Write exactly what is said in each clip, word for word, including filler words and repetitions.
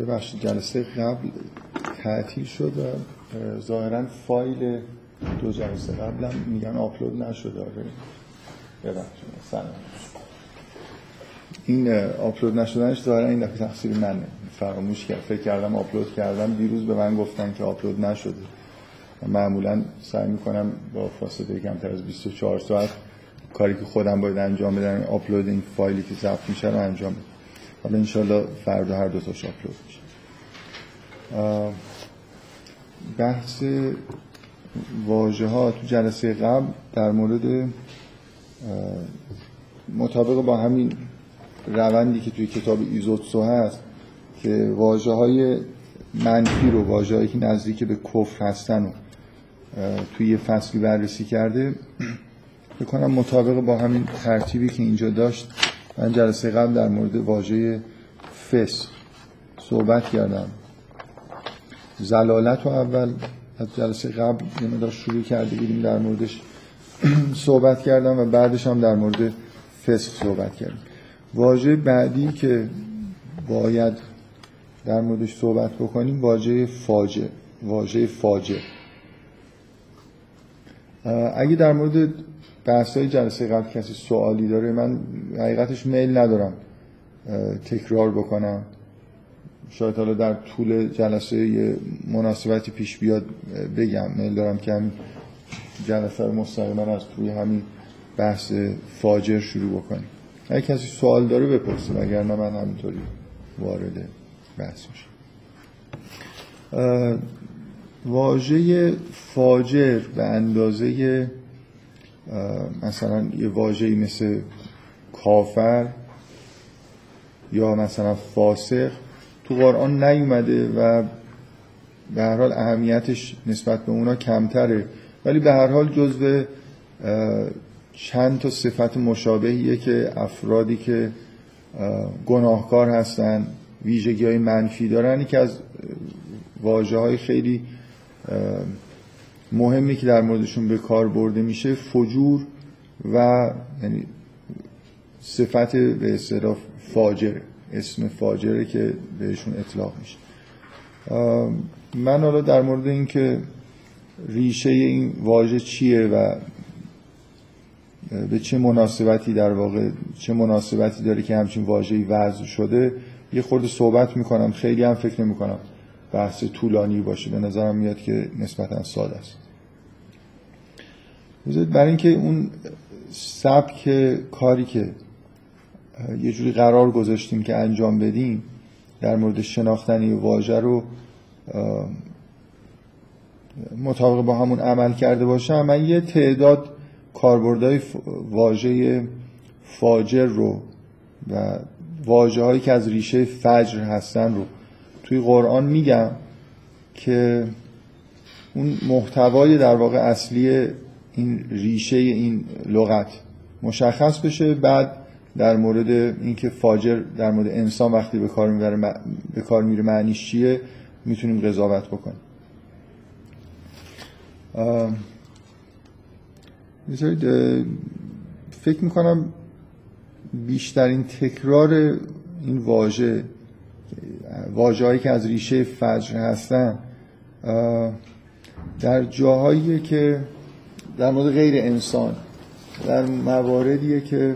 ببخشید جلسه قبل تعطیل شد و ظاهرا فایل دو جلسه قبل هم میگن آپلود نشده. آره ببخشید سلام. این آپلود نشدنش ظاهرا این دفعه تقصیر منه، فراموش کردم، فکر کردم آپلود کردم، دیروز به من گفتن که آپلود نشده. معمولا سعی میکنم با فاصله کمتر از بیست و چهار ساعت کاری که خودم باید انجام بدم آپلود این فایلی که ضبط میشه رو انجام بدم. حالا انشالله فردا هر دو تاش آپلود میشه. بحث واژه ها تو جلسه قبل در مورد مطابق با همین روندی که توی کتاب ایزوتسو هست که واژه های منفی رو، واژه هایی که نزدیک به کفر هستن رو توی یه فصلی بررسی کرده، بکنم مطابق با همین ترتیبی که اینجا داشت. من جلسه قبل در مورد واژه فسق صحبت کردم، زلالت رو اول از جلسه قبل یه مقدار شروع کرده بودیم در موردش صحبت کردم و بعدش هم در مورد فسق صحبت کردم. واژه بعدی که باید در موردش صحبت بکنیم واژه فاجعه، واژه فاجعه. اگه در مورد بحث‌های جلسه قبل کسی سوالی داره، من حقیقتش میل ندارم تکرار بکنم، شاید حالا در طول جلسه یه مناسبتی پیش بیاد بگم، میل دارم که همین جلسه رو مستقیما از روی همین بحث فاجعه شروع بکنیم. اگه کسی سوال داره بپرسه، وگرنه من همینطوری وارد بحث میشم. واژه فاجر به اندازه مثلا یه واژه‌ای مثل کافر یا مثلا فاسق تو قرآن نیومده و به هر حال اهمیتش نسبت به اونا کمتره، ولی به هر حال جزو چند تا صفت مشابهیه که افرادی که گناهکار هستن، ویژگی‌های منفی دارن، که از واژه‌های خیلی مهمی که در موردشون به کار برده میشه فجور و یعنی صفت به اصطلاح فاجر، اسم فاجره که بهشون اطلاق میشه. من حالا در مورد این که ریشه این واژه چیه و به چه مناسبتی در واقع چه مناسبتی داره که همچین واژه‌ای وضع شده یه خورده صحبت میکنم. خیلی هم فکر نمیکنم بحث طولانی باشه، به نظرم میاد که نسبتا ساده است. برای اینکه اون سبک کاری که یه جوری قرار گذاشتیم که انجام بدیم در مورد شناختن واژه رو مطابق با همون عمل کرده باشه، من یه تعداد کاربردهای واژه فاجر رو و واژه هایی که از ریشه فجر هستن رو توی قرآن میگم که اون محتوای در واقع اصلی این ریشه این لغت مشخص بشه. بعد در مورد اینکه فاجر در مورد انسان وقتی به کار میبره به کار میره معنیش چیه میتونیم قضاوت بکنیم. میذارید فکر میکنم بیشترین تکرار این واژه واژه‌هایی که از ریشه فجر هستن در جاهایی که در مورد غیر انسان، در مواردیه که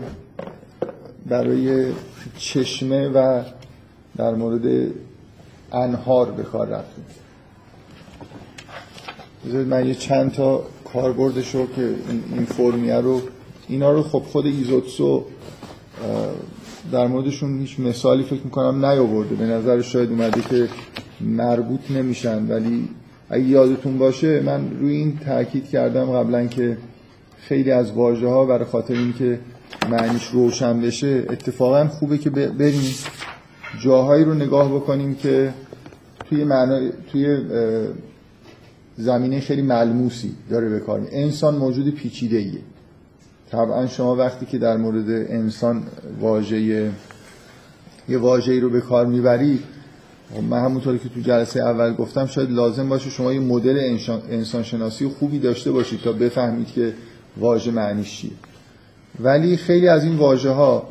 برای چشمه و در مورد انهار به کار رفتیم. بذارید من یه چند تا کاربردش رو که این فرمیه رو اینا رو خب خود ایزوتسو در موردشون هیچ مثالی فکر میکنم نیاورده، به نظر شاید اومده که مربوط نمیشن، ولی اگه یادتون باشه من روی این تاکید کردم قبلا که خیلی از واژه ها برای خاطر این که معنیش روشن بشه اتفاقا خوبه که بریم جاهایی رو نگاه بکنیم که توی معنای توی زمینه خیلی ملموسی داره به کار میره. انسان موجود پیچیده‌ایه. طبعا شما وقتی که در مورد انسان واژه یه واژه‌ای رو به کار میبرید، من همونطوری که تو جلسه اول گفتم شاید لازم باشه شما یه مدل انسان شناسی خوبی داشته باشید تا بفهمید که واژه معنیش چیه. ولی خیلی از این واژه‌ها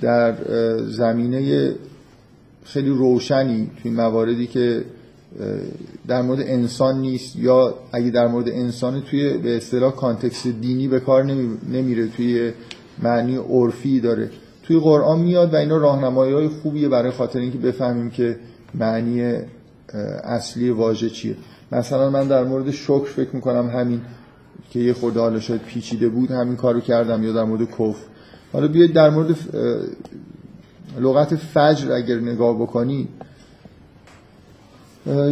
در زمینه خیلی روشنی توی مواردی که در مورد انسان نیست، یا اگه در مورد انسان توی به اصطلاح کانتکست دینی به کار نمیره، توی معنی عرفی داره، توی قرآن میاد و اینا راهنمایی‌های خوبیه برای خاطر اینکه بفهمیم که معنی اصلی واژه چیه. مثلا من در مورد شکر فکر میکنم همین که یه خورده حالا شاید پیچیده بود همین کارو کردم، یا در مورد کفر. حالا بیاید در مورد لغت فجر اگر نگاه بکنی،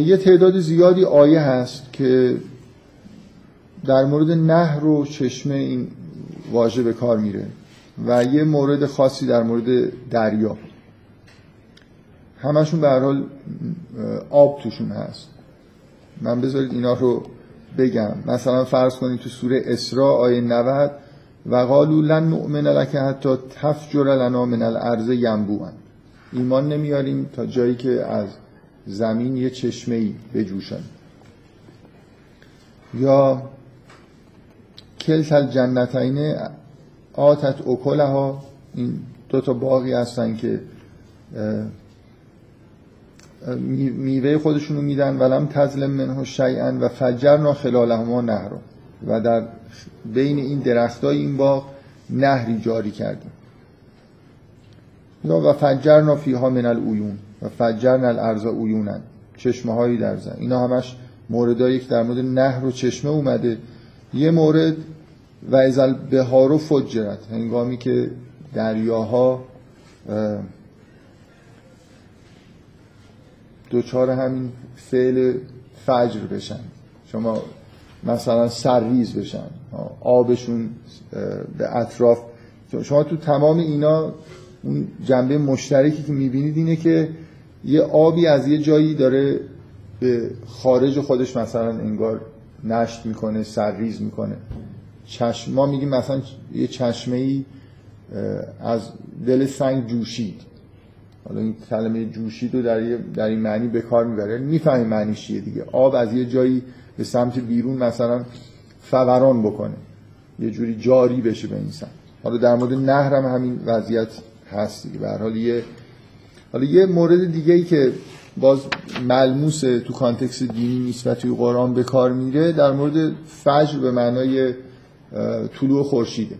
یه تعداد زیادی آیه هست که در مورد نهر و چشمه این واژه به کار میره و یه مورد خاصی در مورد دریا، همشون به هر حال آب توشون هست. من بذارید اینا رو بگم. مثلا فرض کنید تو سوره اسراء آیه نود، و قالوا لن نؤمن لك حتى تفجر لنا من الارض ينبوعا، ایمان نمیاریم تا جایی که از زمین یه چشمه‌ای بجوشن. یا کلتا الجنتین آتت اکلها، این دو تا باغی هستن که میوه خودشونو میدن، ولم تظلم منه شیئا و فجرنا خلالهما نهرا، و در بین این درختای این باغ نهری جاری کردیم. یا و فجرنا فیها من العیون و فجرنا الارض عیونا، چشمه‌هایی در زمین. اینا همش موردایی که در مورد نهر و چشمه اومده. یه مورد و اذا البحار و فجرت، هنگامی که دریاها دوچار همین فعل فجر بشن، شما مثلا سرریز بشن، آبشون به اطراف. شما تو تمام اینا اون جنبه مشترکی که میبینید اینه که یه آبی از یه جایی داره به خارج خودش مثلا انگار نشت میکنه، سرریز میکنه. چشم ما میگیم مثلا یه چشمه‌ای از دل سنگ جوشید. حالا این کلمه جوشید رو در, در این معنی به کار میبره، میفهمیم معنیش چیه دیگه. آب از یه جایی به سمت بیرون مثلا فوران بکنه، یه جوری جاری بشه به این سمت. حالا در مورد نهر هم همین وضعیت هست دیگه. به هر حال یه حالا یه مورد دیگه ای که باز ملموسه، تو کانتکست دینی نیست و توی قرآن به کار میره، در مورد فجر به معنای طلوع خورشیده،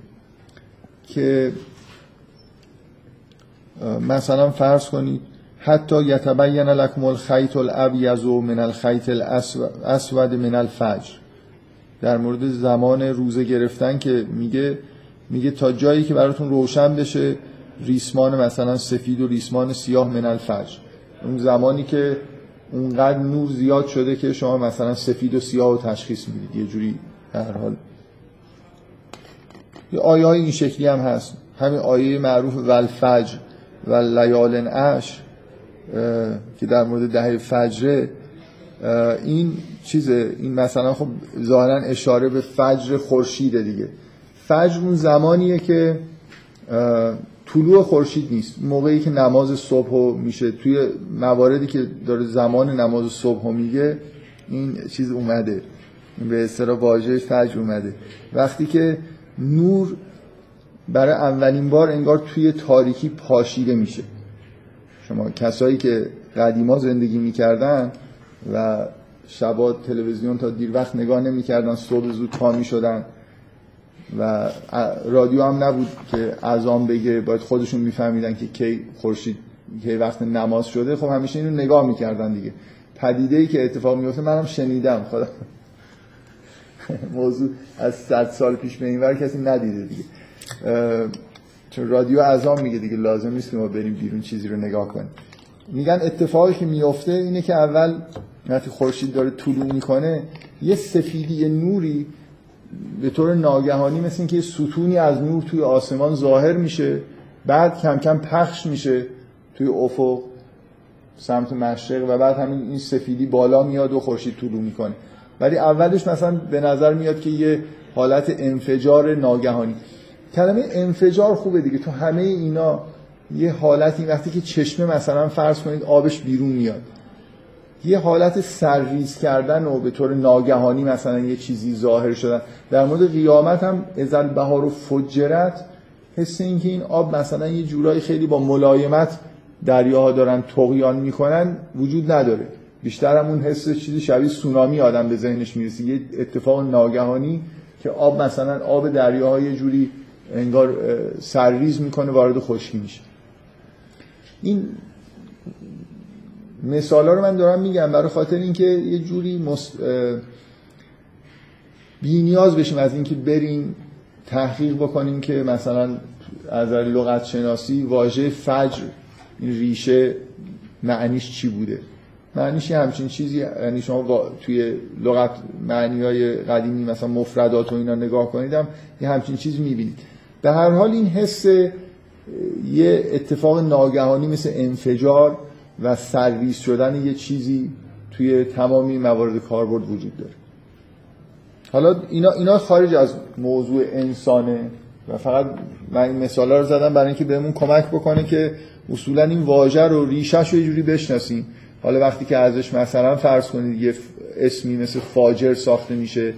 که مثلا فرض کنید حتی یتبین لکم الخیط الابیض من الخیط الاسود من الفجر، در مورد زمان روزه گرفتن که میگه میگه تا جایی که براتون روشن بشه ریسمان مثلا سفید و ریسمان سیاه من الفجر، اون زمانی که اونقدر نور زیاد شده که شما مثلا سفید و سیاه رو تشخیص میدید. یه جوری در حال یه آیه های این شکلی هم هست. همین آیه معروف والفجر و لیالن عشر که در مورد دهه فجره، این چیزه، این مثلا خب ظاهرا اشاره به فجر خورشیده دیگه. فجر اون زمانیه که طلوع خورشید نیست، موقعی که نماز صبح میشه. توی مواردی که داره زمان نماز صبح میگه این چیز اومده، این به اصطلاح واژه فجر اومده، وقتی که نور برای اولین بار انگار توی تاریکی پاشیده میشه. شما کسایی که قدیما زندگی میکردن و شبا تلویزیون تا دیر وقت نگاه نمیکردن، صبح زود پا میشدن و رادیو هم نبود که اذان بگه، باید خودشون میفهمیدن که کی خورشید، کی وقت نماز شده. خب همیشه اینو نگاه میکردن دیگه. پدیده‌ای که اتفاق میفته منم شنیدم، خدا موضوع از صد سال پیش به اینور کسی ندیده دیگه، چون رادیو اذان میگه دیگه، لازم نیست که ما بریم بیرون چیزی رو نگاه کنیم. میگن اتفاقی که میفته اینه که اول وقتی خورشید داره طلوع میکنه یه سفیدی، یه نوری به طور ناگهانی مثل اینکه یه ستونی از نور توی آسمان ظاهر میشه، بعد کم کم پخش میشه توی افق سمت مشرق و بعد همین این سفیدی بالا میاد و خورشید طلوع میکنه. ولی اولش مثلا به نظر میاد که یه حالت انفجار ناگهانی. کلمه انفجار خوبه دیگه، تو همه اینا یه حالتی، وقتی که چشمه مثلا فرض کنید آبش بیرون میاد، یه حالت سرریز کردن و به طور ناگهانی مثلا یه چیزی ظاهر شدن. در مورد قیامت هم ازل بهار و فجرت، حس این که این آب مثلا یه جورایی خیلی با ملایمت دریاها دارن طغیان میکنن وجود نداره. بیشتر هم اون حس چیزی شبیه سونامی آدم به ذهنش میرسه، یه اتفاق ناگهانی که آب مثلا آب دریاها یه جوری انگار سرریز میکنه وارد خشکی میشه. این مثالا رو من دارم میگم برای خاطر اینکه یه جوری مس... بی نیاز بشیم از اینکه بریم تحقیق بکنیم که مثلا از لغت شناسی واژه فجر این ریشه معنیش چی بوده. معنیش همچین چیزی، یعنی شما توی لغت معنی‌های قدیمی مثلا مفردات و اینا نگاه کنید هم یه همچین چیز می‌بینید. به هر حال این حس یه اتفاق ناگهانی مثل انفجار و سرریز شدن یه چیزی توی تمامی موارد کاربرد وجود داره. حالا اینا اینا خارج از موضوع انسانه و فقط من این مثالا رو زدم برای اینکه بهمون کمک بکنه که اصولا این واژه رو ریشه‌ش رو یه جوری بشناسیم. حالا وقتی که ازش مثلا فرض کنید یه اسمی مثل فاجر ساخته میشه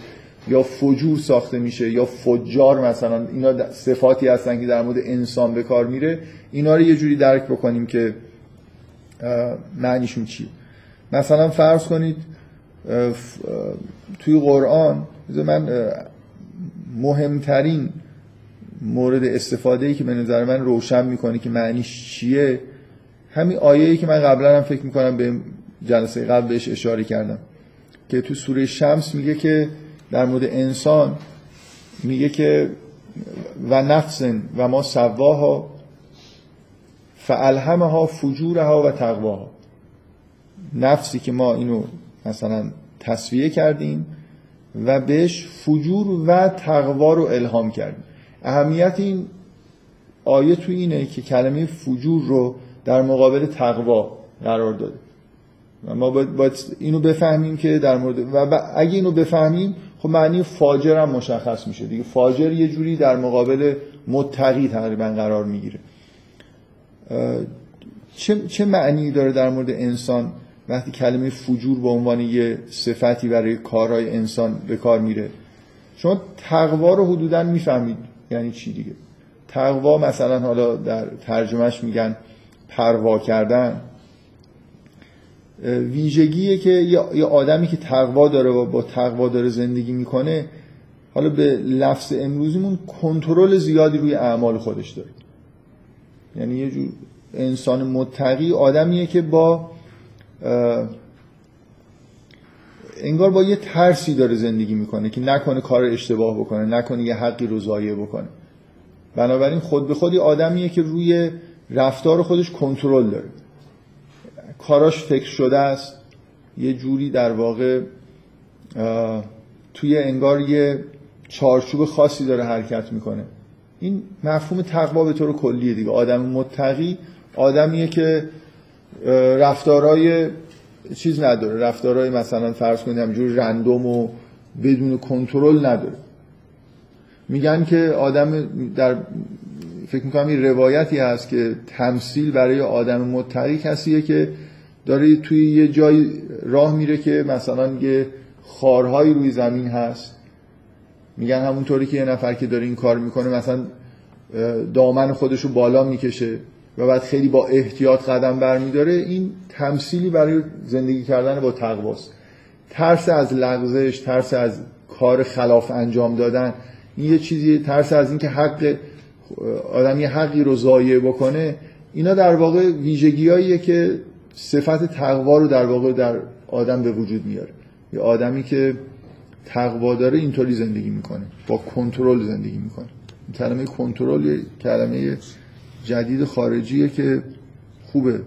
یا فجور ساخته میشه یا فجار، مثلا اینا صفاتی هستن که در مورد انسان به کار میره، اینا رو یه جوری درک بکنیم که معنیشون چیه. مثلا فرض کنید توی قرآن من مهمترین مورد استفاده‌ای که به نظر من روشن میکنه که معنیش چیه همین آیه‌ای که من قبلا هم فکر می‌کنم به جلسه قبل بهش اشاره کردم که تو سوره شمس میگه که در مورد انسان میگه که و نفس و ما سواها فالهمها فجورها و تقواها. نفسی که ما اینو مثلا تسویه کردیم و بهش فجور و تقوا رو الهام کردیم. اهمیت این آیه تو اینه که کلمه فجور رو در مقابل تقوا قرار داده و ما باید, باید اینو بفهمیم که در مورد و اگه اینو بفهمیم خب معنی فاجر هم مشخص میشه دیگه. فاجر یه جوری در مقابل متقی تقریبا قرار میگیره. چه, چه معنی داره در مورد انسان وقتی کلمه فجور به عنوان یه صفتی برای کارهای انسان به کار میره؟ شما تقوا رو حدوداً میفهمید یعنی چی دیگه. تقوا مثلا حالا در ترجمهش میگن پروا کردن، ویژگیه که یه آدمی که تقوا داره و با تقوا داره زندگی میکنه، حالا به لفظ امروزیمون کنترل زیادی روی اعمال خودش داره. یعنی یه جور انسان متقی آدمیه که با انگار با یه ترسی داره زندگی میکنه که نکنه کار اشتباه بکنه، نکنه یه حقی رو ضایع بکنه. بنابراین خود به خودی آدمیه که روی رفتار خودش کنترل داره، کاراش فکر شده است، یه جوری در واقع توی انگار یه چارچوب خاصی داره حرکت میکنه. این مفهوم تقوا به طور کلیه دیگه. آدم متقی آدمیه که رفتارهای چیز نداره، رفتارهای مثلا فرض کنید همینجوری رندوم و بدون کنترل نداره. میگن که آدم در فکر میکنم یه روایتی هست که تمثیل برای آدم متقی کسیه که داره توی یه جای راه میره که مثلا یه خارهایی روی زمین هست، میگن همونطوری که یه نفر که داره این کار میکنه مثلا دامن خودشو بالا میکشه و بعد خیلی با احتیاط قدم برمیداره، این تمثیلی برای زندگی کردن با تقواست. ترس از لغزش، ترس از کار خلاف انجام دادن، این یه چیزی، ترس از اینکه حق آدم یه حقی رو ضایع بکنه، اینا در واقع ویژگی‌هاییه که صفت تقوا رو در واقع در آدم به وجود میاره. یه آدمی که تقوا داره اینطوری زندگی میکنه، با کنترل زندگی میکنه. این کلمه کنترل یه کلمه جدید خارجیه که خوبه،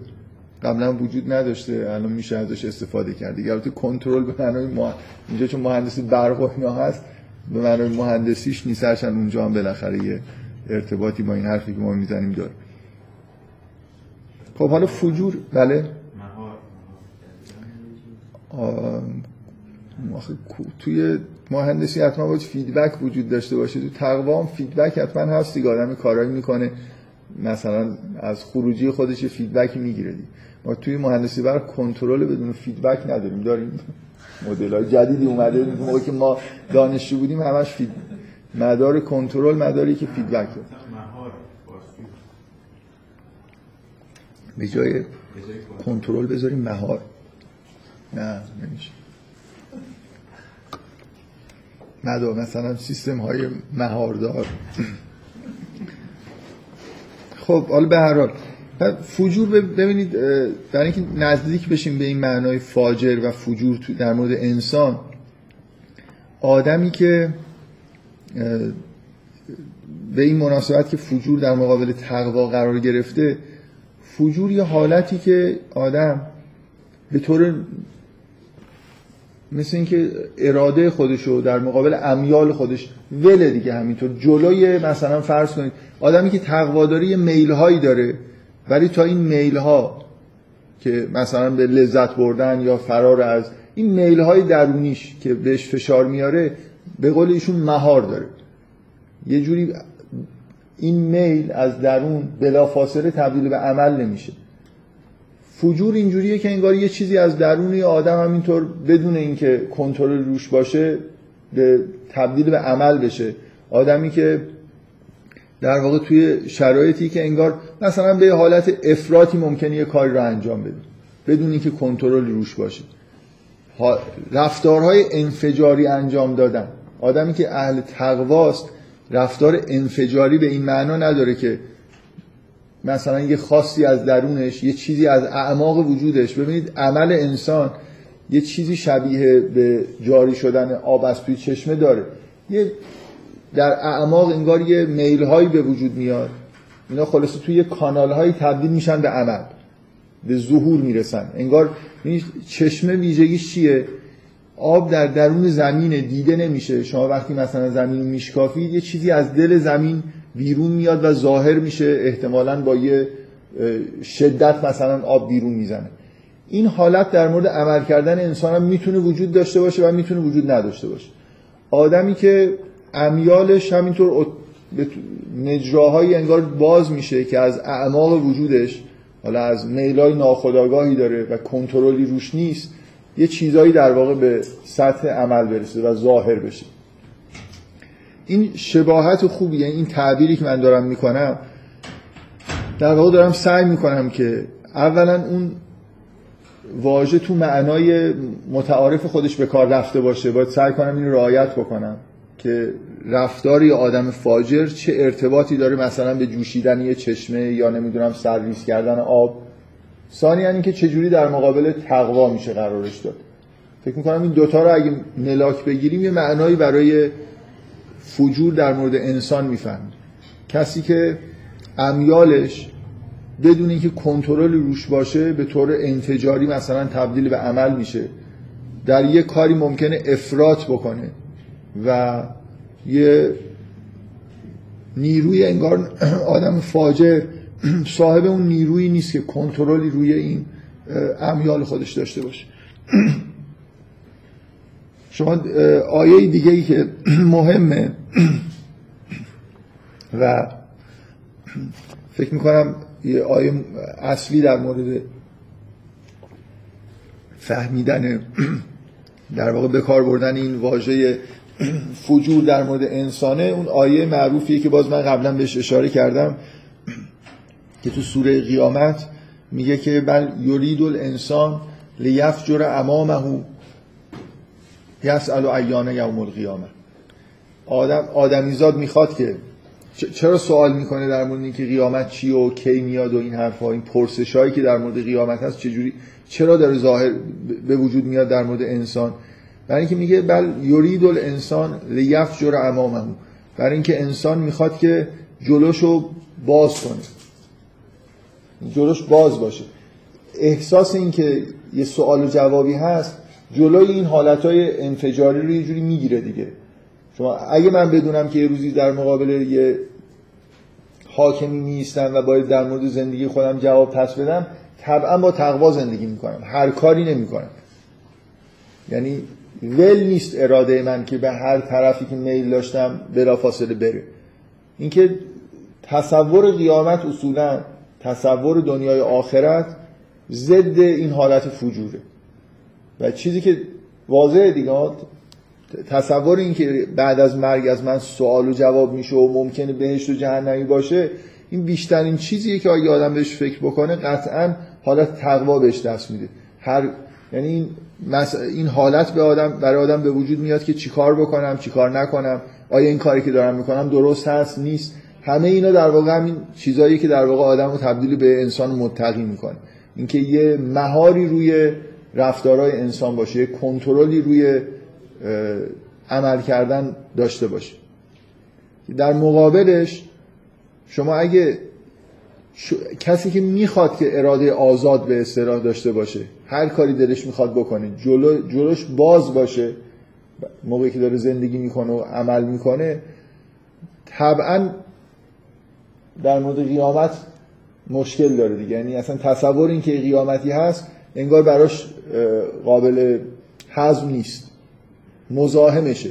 قبلا وجود نداشته، الان میشه ازش استفاده کرد. دیگه البته کنترل به معنای مه... اینجا چون مهندسی برق و اینا هست به معنای مهندسیش نیست، هرچند اونجا هم بالاخره یه ارتباطی با این حرفی که ما میزنیم داره. خب حالا فجور بله آخه توی مهندسی حتما باید فیدبک وجود داشته باشه، تو تقوا هم فیدبک حتما هست دیگه. آدم کارایی میکنه مثلا از خروجی خودش فیدبکی میگیره دیگه. ما توی مهندسی برق کنترل بدون فیدبک نداریم، داریم مدل‌های جدیدی اومده. موقعی که ما دانشجو بودیم همش فید مدار کنترل مداری که فیدبک داره. به جای کنترل بذاریم مهار. نه نمیشه. مدا مثلا سیستم های مهاردار. خب حالا به هر حال فجور ببینید در اینکه نزدیک بشیم به این معنای فاجر و فجور در مورد انسان، آدمی که به این مناسبت که فجور در مقابل تقوا قرار گرفته، فجور یه حالتی که آدم به طور مثل اینکه اراده خودشو در مقابل امیال خودش وله دیگه همینطور جلوی مثلا فرض کنید آدمی که تقواداری یه میلهایی داره، ولی تا این میلها که مثلا به لذت بردن یا فرار از این میلهای درونیش که بهش فشار میاره، به قول ایشون مهار داره. یه جوری این میل از درون بلافاصله تبدیل به عمل نمیشه. فجور اینجوریه که انگار یه چیزی از درونی آدم همینطور بدون اینکه کنترل روش باشه به تبدیل به عمل بشه. آدمی که در واقع توی شرایطی که انگار مثلا به حالت افراطی ممکنه یه کاری رو انجام بده بدون اینکه کنترل روش باشه، رفتارهای انفجاری انجام دادن. آدمی که اهل تقواست رفتار انفجاری به این معنا نداره که مثلا یه خاصی از درونش، یه چیزی از اعماق وجودش. ببینید عمل انسان یه چیزی شبیه به جاری شدن آب از توی چشمه داره، یه در اعماق انگار یه میلهایی به وجود میاد، اینا خلاصه توی کانالهایی تبدیل میشن به عمل، به ظهور میرسن. انگار چشمه ویژگیش چیه؟ آب در درون زمینه، دیده نمیشه. شما وقتی مثلا زمین رو میشکافید یه چیزی از دل زمین بیرون میاد و ظاهر میشه، احتمالاً با یه شدت مثلا آب بیرون میزنه. این حالت در مورد عمل کردن انسان هم میتونه وجود داشته باشه و میتونه وجود نداشته باشه. آدمی که امیالش همینطور نجراهایی انگار باز میشه که از اعماق وجودش، حالا از میلای ناخودآگاهی داره و کنترلی روش نیست، یه چیزایی در واقع به سطح عمل برسه و ظاهر بشه. این شباهت خوبیه، این تعبیری که من دارم میکنم در واقع دارم سعی میکنم که اولا اون واژه تو معنای متعارف خودش به کار رفته باشه. باید سعی کنم این رعایت بکنم که رفتاری آدم فاجر چه ارتباطی داره مثلا به جوشیدن یه چشمه یا نمیدونم سرویس کردن آب. ثانیاً اینکه چجوری در مقابل تقوا میشه قرارش داد. فکر میکنم این دوتا رو اگه ملاک بگیریم یه معنایی برای فجور در مورد انسان میفهمیم. کسی که امیالش بدون اینکه کنترل روش باشه به طور انفجاری مثلا تبدیل به عمل میشه، در یه کاری ممکنه افراط بکنه و یه نیروی انگار آدم فاجر صاحب اون نیرویی نیست که کنترلی روی این امیال خودش داشته باشه. شما آیه دیگه ای که مهمه و فکر میکنم یه آیه اصلی در مورد فهمیدن در واقع به کار بردن این واژه فجور در مورد انسانه، اون آیه معروفیه که باز من قبلا بهش اشاره کردم که تو سوره قیامت میگه که بل یرید الانسان لیفجر امامه یسأل ایان یوم القیامه. آدم آدمیزاد میخواد که چرا سوال میکنه در مورد اینکه قیامت چیه و کی میاد و این حرفا، این پرسشایی که در مورد قیامت هست چجوری چرا داره ظاهر به وجود میاد در مورد انسان؟ برای اینکه میگه بل یرید الانسان لیفجر امامه، برای اینکه انسان میخواد که جلوشو باز کنه، جلوش باز باشه. احساس این که یه سوال و جوابی هست جلوی این حالتهای انفجاری رو یه جوری میگیره دیگه. شما اگه من بدونم که یه روزی در مقابل یه حاکمی میستم و باید در مورد زندگی خودم جواب پس بدم، طبعا با تقوا زندگی میکنم، هر کاری نمیکنم. یعنی ول نیست اراده من که به هر طرفی که میل داشتم بلافاصله بره. اینکه تصور قیامت اصولاً تصور دنیای آخرت ضد این حالت فجوره و چیزی که واضحه دیگه. تصور این که بعد از مرگ از من سوال و جواب میشه و ممکنه بهشت و جهنمی باشه، این بیشترین چیزیه که اگه آدم بهش فکر بکنه قطعاً حالت تقوا بهش دست میده. هر یعنی این مس... این حالت به آدم برای آدم به وجود میاد که چیکار بکنم، چیکار نکنم، آیا این کاری که دارم میکنم درست هست، نیست. همه اینا در واقع همین چیزاییه که در واقع آدمو تبدیل به انسان متقی میکنه. اینکه یه مهاری روی رفتارهای انسان باشه، یه کنترلی روی عمل کردن داشته باشه. در مقابلش شما اگه شو... کسی که میخواد که اراده آزاد به اصطلاح داشته باشه، هر کاری دلش میخواد بکنه، جلو... جلوش باز باشه موقعی که داره زندگی میکنه و عمل میکنه، طبعا در مورد قیامت مشکل داره دیگه. یعنی اصلا تصور این که قیامتی هست انگار براش قابل هضم نیست، مزاحمشه.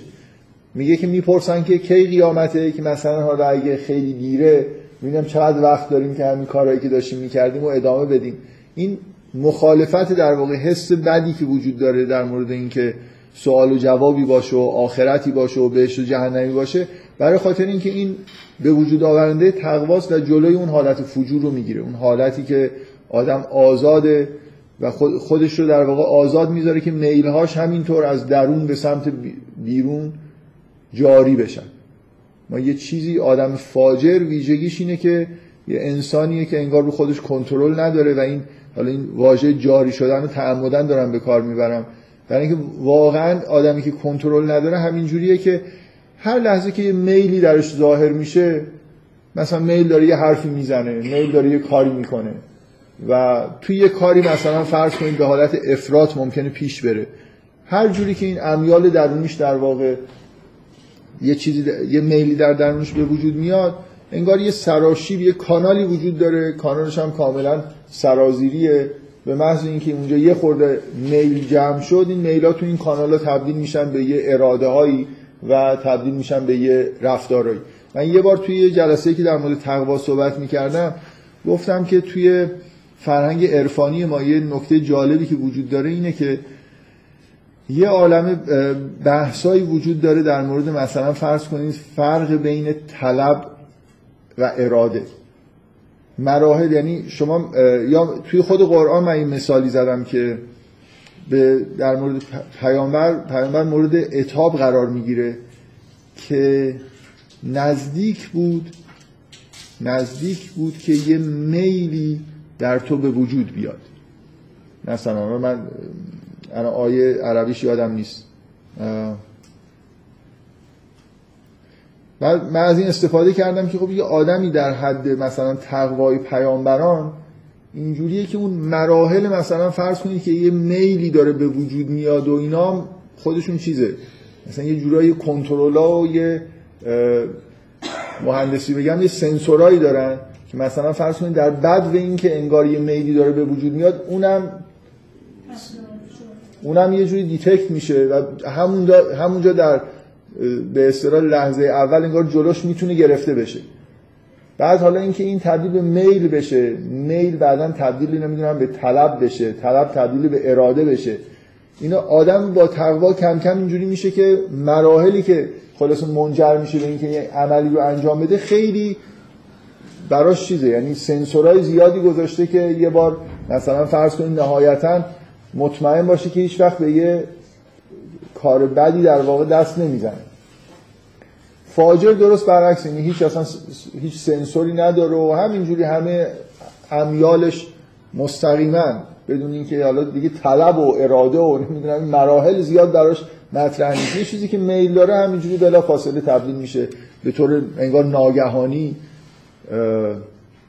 میگه که میپرسن که کی قیامته، که مثلا حالا اگه خیلی دیره میبینم چقدر وقت داریم که همین کارهایی که داشتیم میکردیم و ادامه بدیم. این مخالفت در واقع حس بدی که وجود داره در مورد این که سوال و جوابی باشه و آخرتی باشه و بهشت و جهنمی باشه، برای خاطر اینکه این به وجود آورنده تقواست و جلوی اون حالت فجور رو میگیره، اون حالتی که آدم آزاده و خودش رو در واقع آزاد میذاره که میلهاش همینطور از درون به سمت بیرون جاری بشن. ما یه چیزی آدم فاجر ویژگیش اینه که یه انسانیه که انگار رو خودش کنترل نداره و این حالا این واژه جاری شدن و تعمدن دارم به کار میبرم، برای اینکه واقعا آدمی که کنترل نداره همین جوریه که هر لحظه که یه میلی درش ظاهر میشه، مثلا میل داره یه حرفی میزنه، میل داره یه کاری میکنه و توی یه کاری مثلا فرض کنید به حالت افراط ممکنه پیش بره. هر جوری که این امیال درونیش در واقع یه چیزی در... یه میلی در درونش به وجود میاد، انگار یه سراشیب، یه کانالی وجود داره، کانالش هم کاملا سرازیریه. به محض اینکه اونجا یه خورده میل جمع شد، این میل‌ها تو این کانال‌ها تبدیل میشن به یه اراده‌هایی و تبدیل میشن به یه رفتارهایی. من یه بار توی یه جلسه‌ای که در مورد تقوا صحبت می‌کردم گفتم که توی فرهنگ عرفانی ما یه نکته جالبی که وجود داره اینه که یه عالمه بحثایی وجود داره در مورد مثلا فرض کنید فرق بین طلب و اراده، مراحل. یعنی شما یا توی خود قرآن من این مثالی زدم که به در مورد پیامبر پیامبر مورد عتاب قرار میگیره که نزدیک بود نزدیک بود که یه میلی در تو به وجود بیاد. مثلا من انا آیه عربیش یادم نیست، بعد من از این استفاده کردم که خب یه آدمی در حد مثلا تقوای پیامبران اینجوریه که اون مراحل مثلا فرض کنید که یه میلی داره به وجود میاد و اینا خودشون چیزه، مثلا یه جورایی کنترل‌ها و یه مهندسی بگم یه سنسورایی دارن که مثلا فرض کنید در بدو این که انگار یه میلی داره به وجود میاد اونم اونم یه جوری دیتکت میشه و همونجا همونجا در به اصطلاح لحظه اول انگار جلوش میتونه گرفته بشه. بعد حالا اینکه این تبدیل به میل بشه، میل بعداً تبدیل نمیدونم به طلب بشه، طلب تبدیل به اراده بشه، اینا آدم با تقوا کم کم اینجوری میشه که مراحلی که خلاص منجر میشه به اینکه یه عملی رو انجام بده خیلی براش چیزه. یعنی سنسورهای زیادی گذاشته که یه بار مثلا فرض کنید نهایتاً مطمئن باشه که هیچ وقت به یه کار بدی در واقع دست نمیزنه. فاجر درست برعکس، یعنی هیچ اصلا هیچ سنسوری نداره و همینجوری همه امیالش مستقیما بدون اینکه حالا دیگه طلب و اراده و نمیدونم مراحل زیاد دراش مطرح نیست. یه چیزی که میل داره همینجوری بلافاصله تبدیل میشه به طور انگار ناگهانی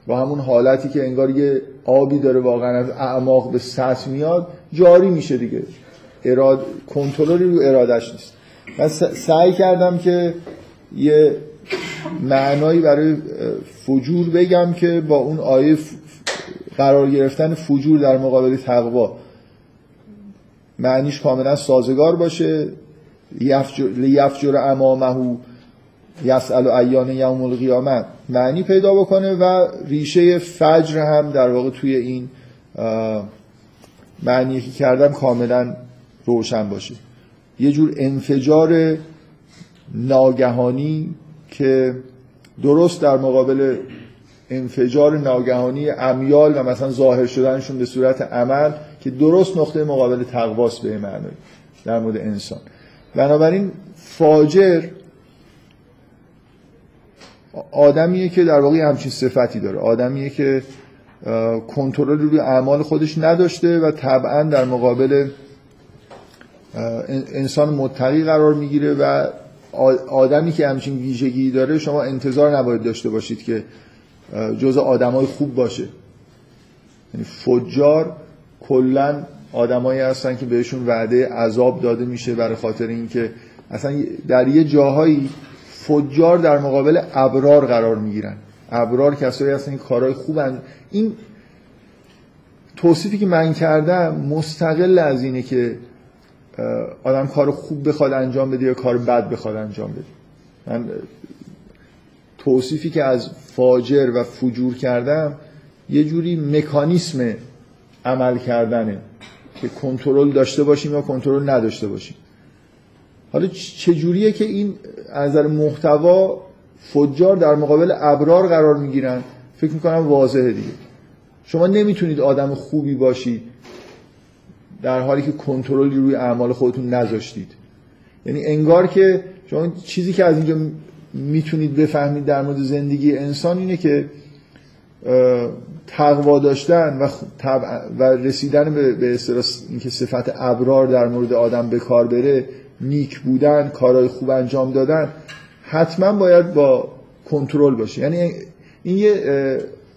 با همون حالتی که انگار یه آبی داره واقعا از اعماق به سطح میاد جاری میشه دیگه. اراد کنترلی رو ارادهش نیست. من سعی کردم که یه معنایی برای فجور بگم که با اون آیه قرار گرفتن فجور در مقابل تقوا معنیش کاملا سازگار باشه. لیفجر امامه یسأل ایان یوم القیامه معنی پیدا بکنه و ریشه فجر هم در واقع توی این معنی که کردم کاملا روشن باشه. یه جور انفجار ناگهانی که درست در مقابل انفجار ناگهانی امیال و مثلا ظاهر شدنشون به صورت عمل که درست نقطه مقابل تقواست به معنی در مورد انسان. بنابراین فاجر آدمیه که در واقع همچین صفتی داره، آدمیه که کنترل روی اعمال خودش نداشته و طبعا در مقابل انسان متقی قرار میگیره و آدمی که همچین ویژگی داره شما انتظار نباید داشته باشید که جز آدمای خوب باشه. یعنی فجار کلا آدمایی هستن که بهشون وعده عذاب داده میشه برای خاطر اینکه اصلا در یه جاهایی فجار در مقابل ابرار قرار میگیرن. ابرار کسایی هستن که کارهای خوبن. این توصیفی که من کردم مستقل از اینه که آدم کار خوب بخواد انجام بده یا کار بد بخواد انجام بده. من توصیفی که از فاجر و فجور کردم یه جوری مکانیسم عمل کردنه که کنترل داشته باشیم یا کنترل نداشته باشیم. حالا چجوریه که این از نظر محتوا فجار در مقابل ابرار قرار میگیرن؟ فکر میکنم واضحه دیگه. شما نمیتونید آدم خوبی باشید در حالی که کنترلی روی اعمال خودتون نذاشتید. یعنی انگار که شما چیزی که از اینجا میتونید بفهمید در مورد زندگی انسان اینه که تقوا داشتن و و رسیدن به به اصطلاح اینکه صفت ابرار در مورد آدم به کار بره، نیک بودن، کارهای خوب انجام دادن حتما باید با کنترل باشه. یعنی این یه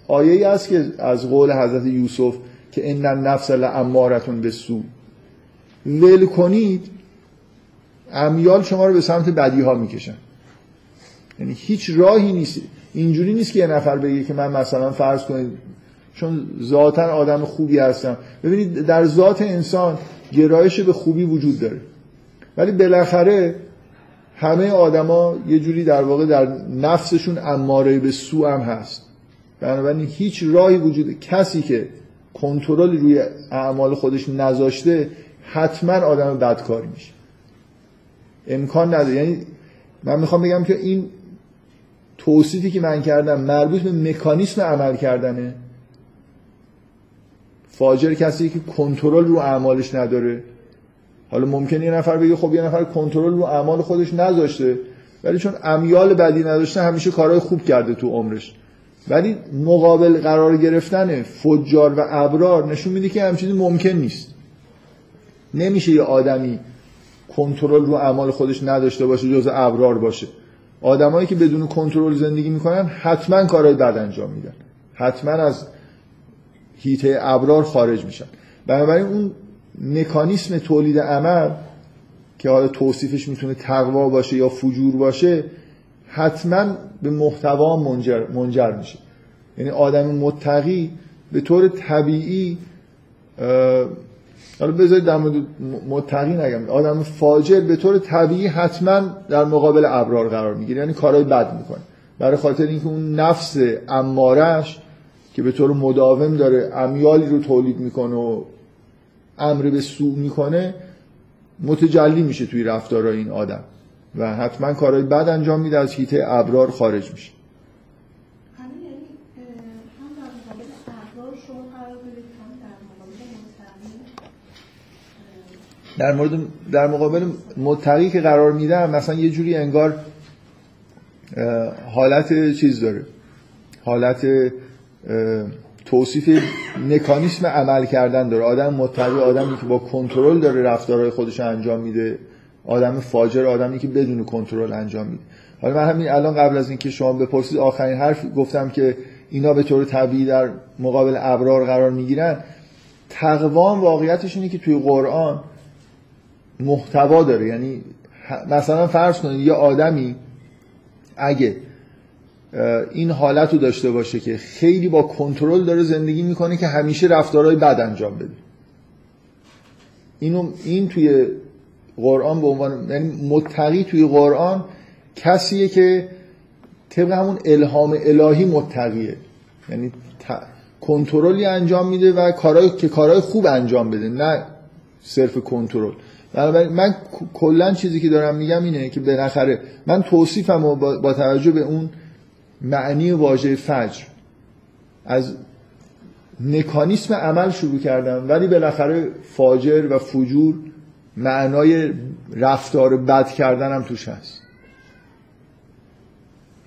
آیه‌ای است که از قول حضرت یوسف که ان النفس لامارتون بالسوء، ول کنید امیال شما رو به سمت بدیها میکشن. یعنی هیچ راهی نیست. اینجوری نیست که یه نفر بگه که من مثلا فرض کنید چون ذاتاً آدم خوبی هستم. ببینید در ذات انسان گرایش به خوبی وجود داره، ولی بالاخره همه آدما یه جوری در واقع در نفسشون اماره به سوء هم هست. بنابراین هیچ راهی وجود، کسی که کنترل روی اعمال خودش نذاشته حتما آدم بدکاری میشه، امکان نداره. یعنی من میخوام بگم که این توصیفی که من کردم مربوط به مکانیسم عمل کردنه. فاجر کسی که کنترل رو اعمالش نداره. حالا ممکنه یه نفر بگه خب یه نفر کنترل رو اعمال خودش نذاشته ولی چون امیال بدی نداشته همیشه کارهای خوب کرده تو عمرش، ولی مقابل قرار گرفتن فجار و ابرار نشون میده که همچین چیزی ممکن نیست. نمیشه یه آدمی کنترل رو اعمال خودش نداشته باشه جز ابرار باشه. آدمایی که بدون کنترل زندگی میکنن حتما کارهای بد انجام میدن، حتما از حیطه ابرار خارج میشن. بنابراین اون مکانیسم تولید عمل که حالا توصیفش میتونه تقوا باشه یا فجور باشه حتما به محتوا منجر, منجر میشه. یعنی آدم متقی به طور طبیعی، حالا بذارید در مورد متقی نگم، آدم فاجر به طور طبیعی حتما در مقابل ابرار قرار میگیره، یعنی کارهای بد میکنه برای خاطر اینکه اون نفس امارهش که به طور مداوم داره امیالی رو تولید میکنه و امر به سوء میکنه متجلی میشه توی رفتارهای این آدم و حتما کارهای بد انجام میده، از حیطه ابرار خارج میشه. همین یعنی هم در مقابل ابرار شما قرار بدید هم در مقابل متقی. در مورد در مقابل متقی که قرار میدم مثلا یه جوری انگار حالت چیز داره، حالت توصیف مکانیسم عمل کردن داره. آدم متقی آدمی که با کنترل داره رفتارهای خودش انجام میده، آدم فاجر آدمی که بدون کنترل انجام میده. حالا من همین الان قبل از اینکه شما بپرسید آخرین حرف گفتم که اینا به طور طبیعی در مقابل ابرار قرار میگیرن. تقوا واقعیتش اینه که توی قرآن محتوا داره. یعنی مثلا فرض کنید یه آدمی اگه این حالت رو داشته باشه که خیلی با کنترل داره زندگی میکنه که همیشه رفتارهای بد انجام بده، اینو این توی قرآن به عنوان، یعنی متقی توی قرآن کسیه که طبق همون الهام الهی متقیه. یعنی ت... کنترلی انجام میده و کارهای که کارهای خوب انجام بده، نه صرف کنترل. بنابراین من کلا چیزی که دارم میگم اینه که بالاخره من توصیفمو با... با توجه به اون معنی واژه فجر از مکانیسم عمل شروع کردم، ولی بالاخره فاجر و فجور معنای رفتار بد کردنم توش هست.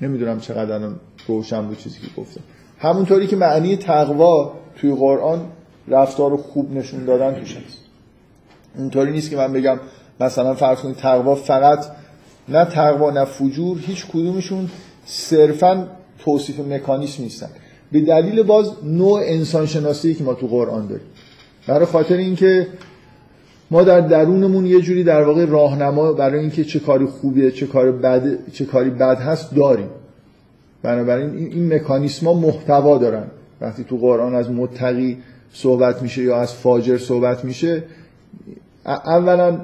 نمیدونم چقدر روشن بود چیزی که گفتم. همونطوری که معنی تقوا توی قرآن رفتار خوب نشون دادن توش هست. اونطوری نیست که من بگم مثلا فرض کنید تقوا فقط، نه تقوا نه فجور هیچ کدومشون صرفا توصیف مکانیسم نیستن، به دلیل باز نوع انسان شناسی که ما تو قرآن داریم. برای خاطر اینکه ما در درونمون یه جوری در واقع راهنما برای اینکه چه کاری خوبه چه کاری بد چه کاری بد هست داریم. بنابراین این این مکانیسم‌ها محتوا دارن. وقتی تو قرآن از متقی صحبت میشه یا از فاجر صحبت میشه، اولا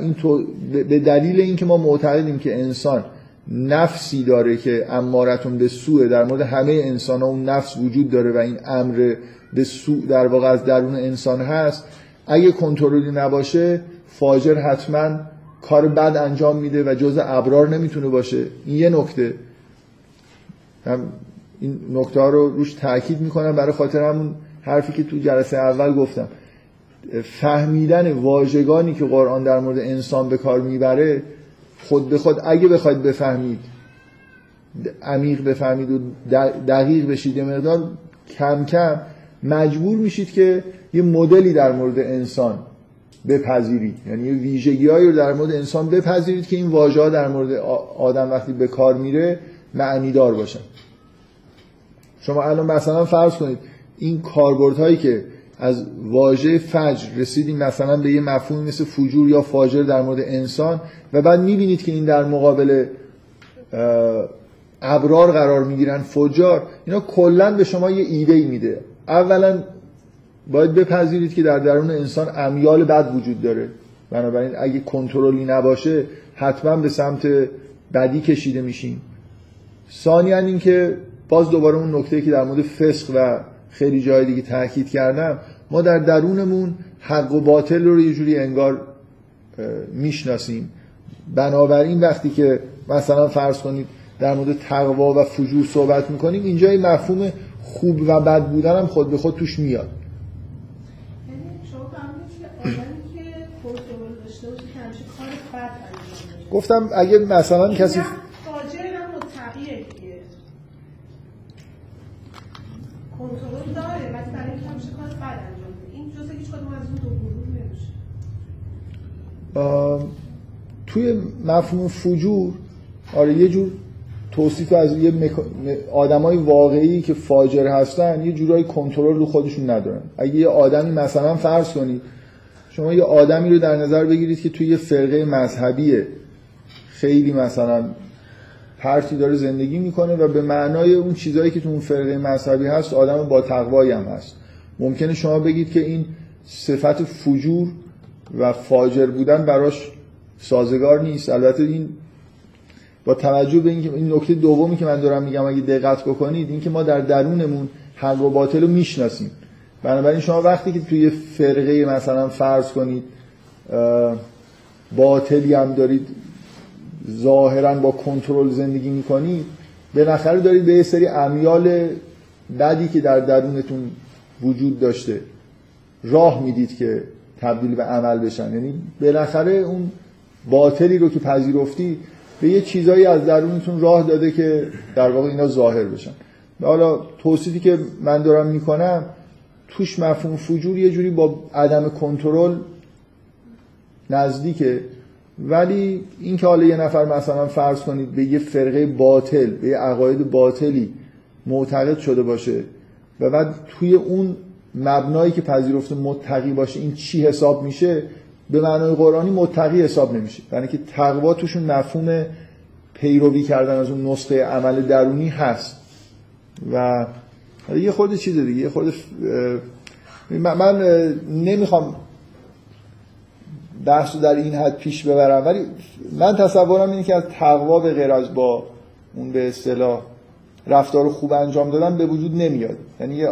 این تو به دلیل اینکه ما معتقدیم که انسان نفسی داره که امارتون به سوء، در مورد همه انسان ها اون نفس وجود داره و این امر به سوء در واقع از درون انسان هست، اگه کنترلی نباشه فاجر حتما کار بد انجام میده و جز ابرار نمیتونه باشه. این یه نکته، این نکته ها رو روش تاکید میکنم برای خاطر همون حرفی که تو جلسه اول گفتم. فهمیدن واژگانی که قرآن در مورد انسان به کار میبره، خود به خود اگه بخواید بفهمید، عمیق بفهمید و دقیق بشید یه مقدار، کم کم مجبور میشید که یه مدلی در مورد انسان بپذیرید، یعنی یه ویژگی‌هایی رو در مورد انسان بپذیرید که این واژه‌ها در مورد آدم وقتی به کار میره معنی دار باشن. شما الان مثلا فرض کنید این کاربردهایی که از واژه فجر رسیدیم مثلا به یه مفهومی مثل فجور یا فاجر در مورد انسان و بعد میبینید که این در مقابل ابرار قرار میگیرن، فجار، اینا کلا به شما یه ایده میده. اولا باید بپذیرید که در درون انسان امیال بد وجود داره، بنابراین اگه کنترلی نباشه حتما به سمت بدی کشیده میشیم. ثانیاً این که باز دوباره اون نکته که در مورد فسق و خیلی جای دیگه تاکید کردم، ما در درونمون حق و باطل رو یه جوری انگار میشناسیم، بنابراین وقتی که مثلا فرض کنید در مورد تقوا و فجور صحبت میکنیم، اینجای مفهوم خوب و بد بودن هم خود به خود توش میاد. یعنی شما فهمیدید که آدمی که کنترل داشته باشه همیشه کار بد انجام میده. گفتم اگه مثلا کسی توی مفهوم فجور، آره یه جور توصیف از یه مک... آدمای واقعی که فاجر هستن یه جورای کنترل رو خودشون ندارن. اگه یه آدمی مثلا فرض کنید شما یه آدمی رو در نظر بگیرید که توی یه فرقه مذهبیه، خیلی مثلا پرتی داره زندگی میکنه و به معنای اون چیزایی که تو اون فرقه مذهبی هست آدم با تقوایی هم هست، ممکنه شما بگید که این صفت فجور و فاجر بودن براش سازگار نیست. البته این با توجه به اینکه این نکته دومی که من دارم میگم اگه دقت بکنید، اینکه ما در درونمون حق و باطل رو میشناسیم، بنابراین شما وقتی که توی فرقه مثلا فرض کنید باطلی هم دارید ظاهرا با کنترل زندگی میکنید، بالاخره دارید به یه سری امیال بدی که در درونتون وجود داشته راه میدید که تبدیل به عمل بشن. یعنی بالاخره اون باطلی رو که پذیرفتی به یه چیزایی از درونتون راه داده که در واقع اینا ظاهر بشن. حالا توصیفی که من دارم میکنم توش مفهوم فجور یه جوری با عدم کنترل نزدیکه، ولی این که حالا یه نفر مثلا فرض کنید به یه فرقه باطل، به یه عقاید باطلی معتقد شده باشه و بعد توی اون مبنایی که پذیرفته متقی باشه، این چی حساب میشه؟ به معنای قرآنی متقی حساب نمیشه، یعنی که تقوا توشون مفهوم پیروی کردن از اون نسخه عمل درونی هست و یه خورده چیز دیگه، یه خورده من نمیخوام بحث رو در این حد پیش ببرم، ولی من تصورم اینه که از تقوا به غیر از با اون به اصطلاح رفتار خوب انجام دادن به وجود نمیاد. یعنی یه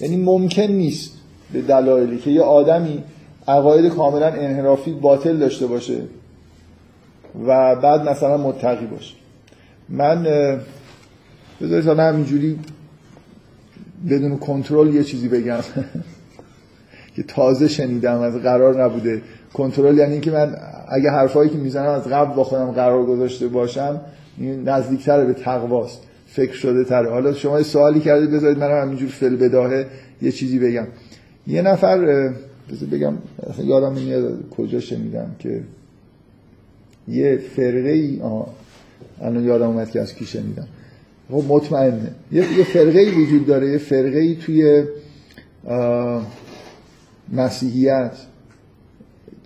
یعنی ممکن نیست به دلایلی که یه آدمی عقاید کاملا انحرافی باطل داشته باشه و بعد مثلا متقی باشه. من بذارید تا همینجوری بدون کنترل یه چیزی بگم که تازه شنیدم، از قرار نبوده. کنترل یعنی اینکه من اگه حرفایی که میزنم از قبل با خودم قرار گذاشته باشم، این نزدیکتر به تقواست، فکر شده تره. حالا شما یه سوالی کردید، بذارید منم همینجور فل بداهه یه چیزی بگم. یه نفر بذار بگم، یادم نمیاد کجا شنیدم که یه فرقه ای، الان یادم اومد که از کی شنیدم، خب مطمئنه یه, یه فرقه ای وجود داره، یه فرقه ای توی مسیحیت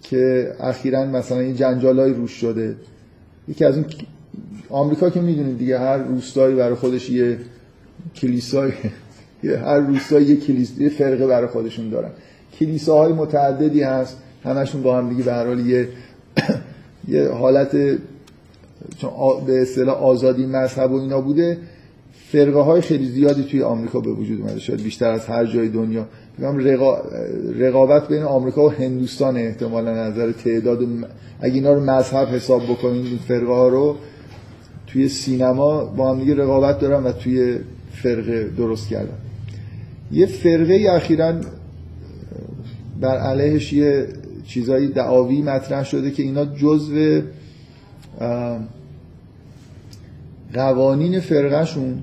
که اخیراً مثلا یه جنجالای روش شده. یکی از اون آمریکا که میدونید دیگه، هر روستایی برای خودش یه کلیسای هر روستایی یه کلیسای یه فرقه برای خودشون دارن. کلیساهای متعددی هست، همشون با هم دیگه به هر حال یه یه حالت چون به اصطلاح آزادی مذهب و اینا بوده. فرقه های خیلی زیادی توی آمریکا به وجود اومده، شاید بیشتر از هر جای دنیا. رقا... رقابت بین آمریکا و هندوستان احتمالاً نظر تعداد و... اگه اینا رو مذهب حساب بکنید، این فرقه ها رو توی سینما با هم دیگه رقابت دارن و توی فرقه درست کردن. یه فرقه اخیراً بر علیهش یه چیزایی دعاوی مطرح شده که اینا جزو قوانین فرقه شون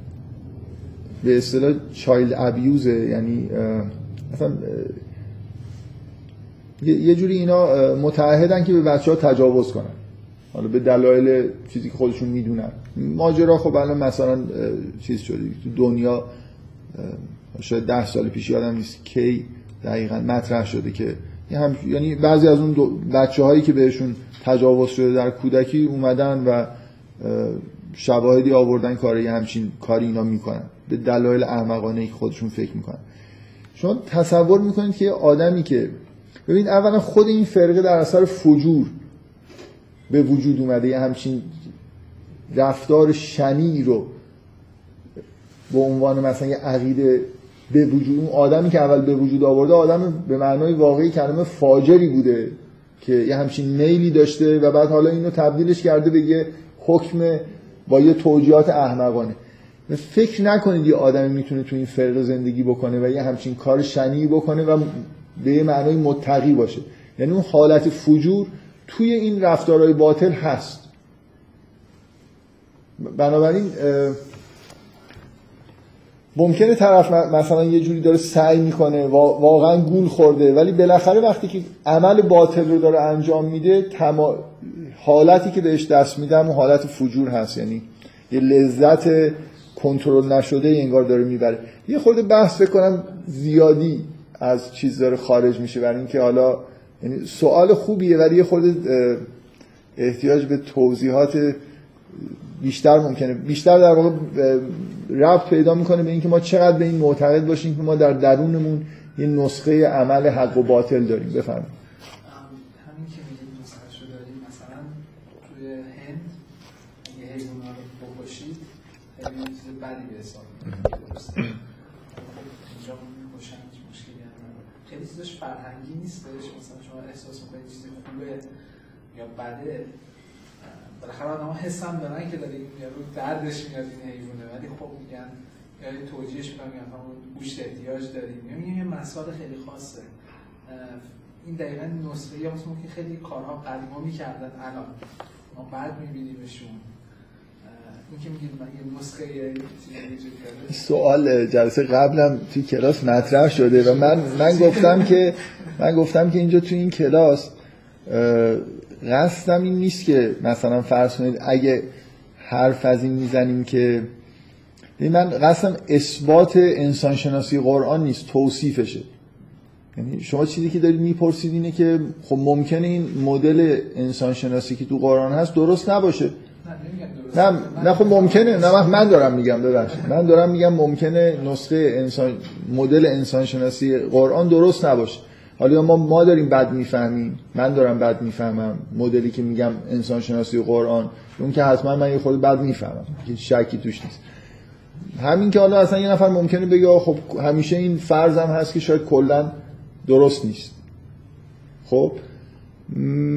به اصطلاح چایلد ابیوزه، یعنی مثلا یه جوری اینا متعهدن که به بچه‌ها تجاوز کنن، حالا به دلایل چیزی که خودشون میدونن. ماجرا خب الان مثلا چیز شده تو دنیا، شاید ده سال پیش یادم نیست کی دقیقاً مطرح شده که هم، یعنی بعضی از اون بچه‌هایی که بهشون تجاوز شده در کودکی اومدن و شواهدی آوردن کاری همچین کاری اینا میکنن، به دلایل احمقانه‌ای که خودشون فکر میکنن. شما تصور میکنید که آدمی که ببین، اولا خود این فرقه در اثر فجور به وجود اومده، یه همچین رفتار شنی رو به عنوان مثلا یه عقیده به وجود، اون آدمی که اول به وجود آورده آدم به معنای واقعی کلمه فاجری بوده که یه همچین میلی داشته و بعد حالا اینو تبدیلش کرده به یه حکم با یه توجیهات احمقانه. فکر نکنید یه آدمی میتونه تو این فرقه زندگی بکنه و یه همچین کار شنی بکنه و به معنای متقی باشه. یعنی اون حالت فجور توی این رفتارهای باطل هست. بنابراین ممکنه طرف مثلا یه جوری داره سعی میکنه، واقعا گول خورده، ولی بالاخره وقتی که عمل باطل رو داره انجام میده، تمام حالتی که بهش دست میدم اون حالت فجور هست، یعنی یه لذت کنترل نشده یه انگار داره میبره. یه خورده بحث بکنم زیادی از چیز داره خارج میشه، برای اینکه حالا یعنی سوال خوبیه ولی یه خورده احتیاج به توضیحات بیشتر ممکنه، بیشتر در واقع ربط پیدا میکنه به اینکه ما چقدر به این معتقد باشیم که ما در درونمون یه نسخه عمل حق و باطل داریم. بفرمایید. همین که میگید نسخه شو داریم، مثلا توی هند اگه حیونا رو بکشید خیلی چیز بدی به حساب میاد، درسته؟ اینجا میکشن، هیچ مشکلی نداره، خیلی چیزش فرهنگی نیست، مثلا شما احساس میکنید چیزی خوبه یا بده، بالاخره آدم ها حس هم دارن که داره این یارو دردش میاد این حیوانه، ولی خب میگن یعنی توجیهش میکنم، میگن همون گوشت احتیاج داریم، میگن یه مسائل خیلی خاصه. این دقیقا نسخه ای هستم که خیلی کارها قدیما میکردن، الان ما بعد میبینیمشون. این که میگید من یه نسخه یه چیزی کرده، سوال جلسه قبلم توی کلاس مطرح شده و من من گفتم که من گفتم که اینجا توی این کلاس قصدم این نیست که مثلا فرض کنید اگه حرف از این میزنیم که من قصدم اثبات انسانشناسی قرآن نیست، توصیفشه. یعنی شما چیزی که دارید میپرسید اینه که خب ممکنه این مدل انسانشناسی که تو قرآن هست درست نباشه. نه نه, نه خب ممکنه، نه من دارم میگم ببخشید من دارم میگم ممکنه نسخه انسان مدل انسانشناسی قرآن درست نباشه. حالا ما ما داریم بد میفهمیم، من دارم بد میفهمم مدلی که میگم انسان شناسی قرآن، اون که حتما من یه خود بد میفهمم، هیچ شکی توش نیست. همین که حالا اصلا یه نفر ممکنه بگه خب همیشه این فرض هم هست که شاید کلا درست نیست. خب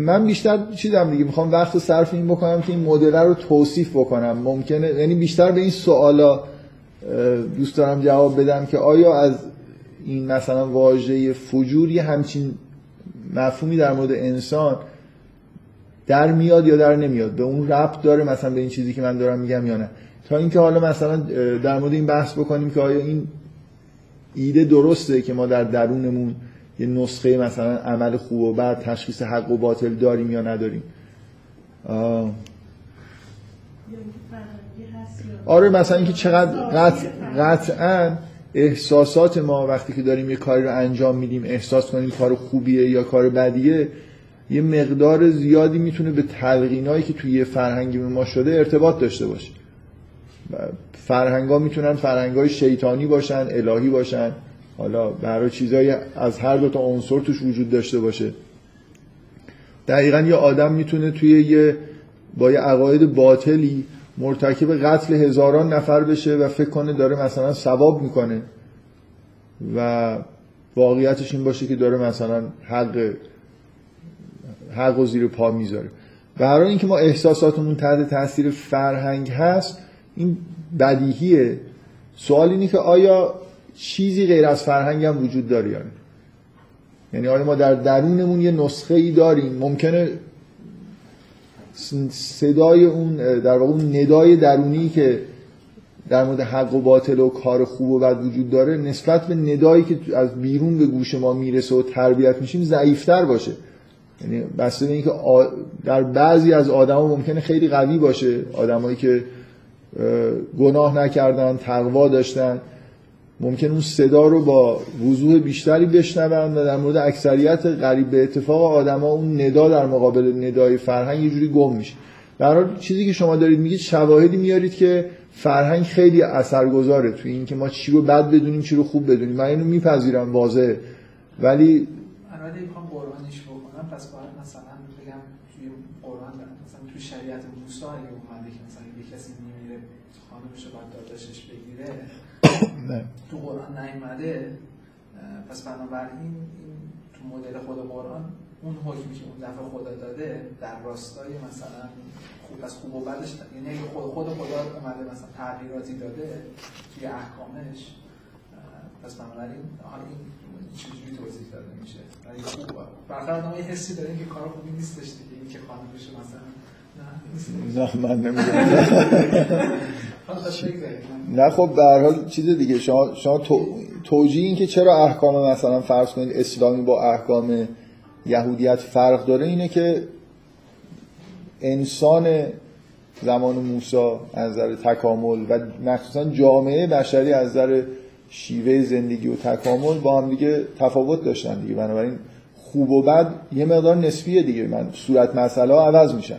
من بیشتر چیزام دیگه میخوام وقت صرف این بکنم که این مدل رو توصیف بکنم، ممکنه یعنی بیشتر به این سوالا دوست دارم جواب بدم که آیا از این مثلا واژه فجور یه همچین مفهومی در مورد انسان در میاد یا در نمیاد، به اون ربط داره مثلا به این چیزی که من دارم میگم یا نه، تا اینکه حالا مثلا در مورد این بحث بکنیم که آیا این ایده درسته که ما در درونمون یه نسخه مثلا عمل خوب و بد، تشخیص حق و باطل داریم یا نداریم. آه. آره مثلا اینکه چقدر قطع قطعاً احساسات ما وقتی که داریم یه کاری رو انجام میدیم، احساس کنیم کار خوبیه یا کار بدیه، یه مقدار زیادی میتونه به تلقینایی که توی یه فرهنگی ما شده ارتباط داشته باشه. فرهنگا میتونن فرهنگای شیطانی باشن، الهی باشن، حالا برای چیزایی از هر دو تا عنصر توش وجود داشته باشه. دقیقاً یه آدم میتونه توی یه با یه عقاید باطلی مرتکب قتل هزاران نفر بشه و فکر کنه داره مثلا ثواب میکنه و واقعیتش این باشه که داره مثلا حق حق و زیر پا میذاره. برای اینکه ما احساساتمون تحت تاثیر فرهنگ هست این بدیهیه. سوال اینه که آیا چیزی غیر از فرهنگ هم وجود داره یا نه؟ یعنی آیا ما در درونمون یه نسخه‌ای داریم؟ ممکنه صدای اون در واقع اون ندای درونی که در مورد حق و باطل و کار خوب و بد وجود داره نسبت به ندایی که از بیرون به گوش ما میرسه و تربیت میشیم ضعیف‌تر باشه. یعنی بسته به اینکه در بعضی از آدما ممکنه خیلی قوی باشه، آدمایی که گناه نکردن، تقوا داشتن، ممکن اون صدا رو با وضوح بیشتری بشنون و در مورد اکثریت قریب به اتفاق آدما اون ندا در مقابل ندای فرهنگ یه جوری گم میشه. در حال چیزی که شما دارید میگید شواهدی میارید که فرهنگ خیلی اثرگذاره توی این که ما چی رو بد بدونیم چی رو خوب بدونیم. من اینو میپذیرم واضحه، ولی الان میخوام قرآنیش بکنم. پس باید مثلا بگم توی قرآن مثلا توی شریعت موسی اومده که مثلا یه کسی میمیره خانمش بعد داداشش بگیره نه. تو قرآن نیامده، پس بنابراین تو مدل خود قرآن اون حکمی که اون دفعه خدا داده در راستای مثلا خوب از خوب و بدش، یعنی خود خود خدا اومده مثلا تغییراتی داده توی احکامش، پس بنابراین حالا این چجوری توضیح داده میشه؟ ولی خوب برخلاف ما یه حسی داریم که کار خوبی نیستش دیگه، اینکه خانم بشه مثلا نه من نمیدونم. نه خب به هر حال چیز دیگه. شما شما توجیه این که چرا احکام مثلا فرض کنید اسلامی با احکام یهودیت فرق داره اینه که انسان زمان موسی از نظر تکامل و مخصوصا جامعه بشری از نظر شیوه زندگی و تکامل با هم دیگه تفاوت داشتن دیگه، بنابراین خوب و بد یه مقدار نسبیه دیگه. من صورت مسئله ها عوض میشن.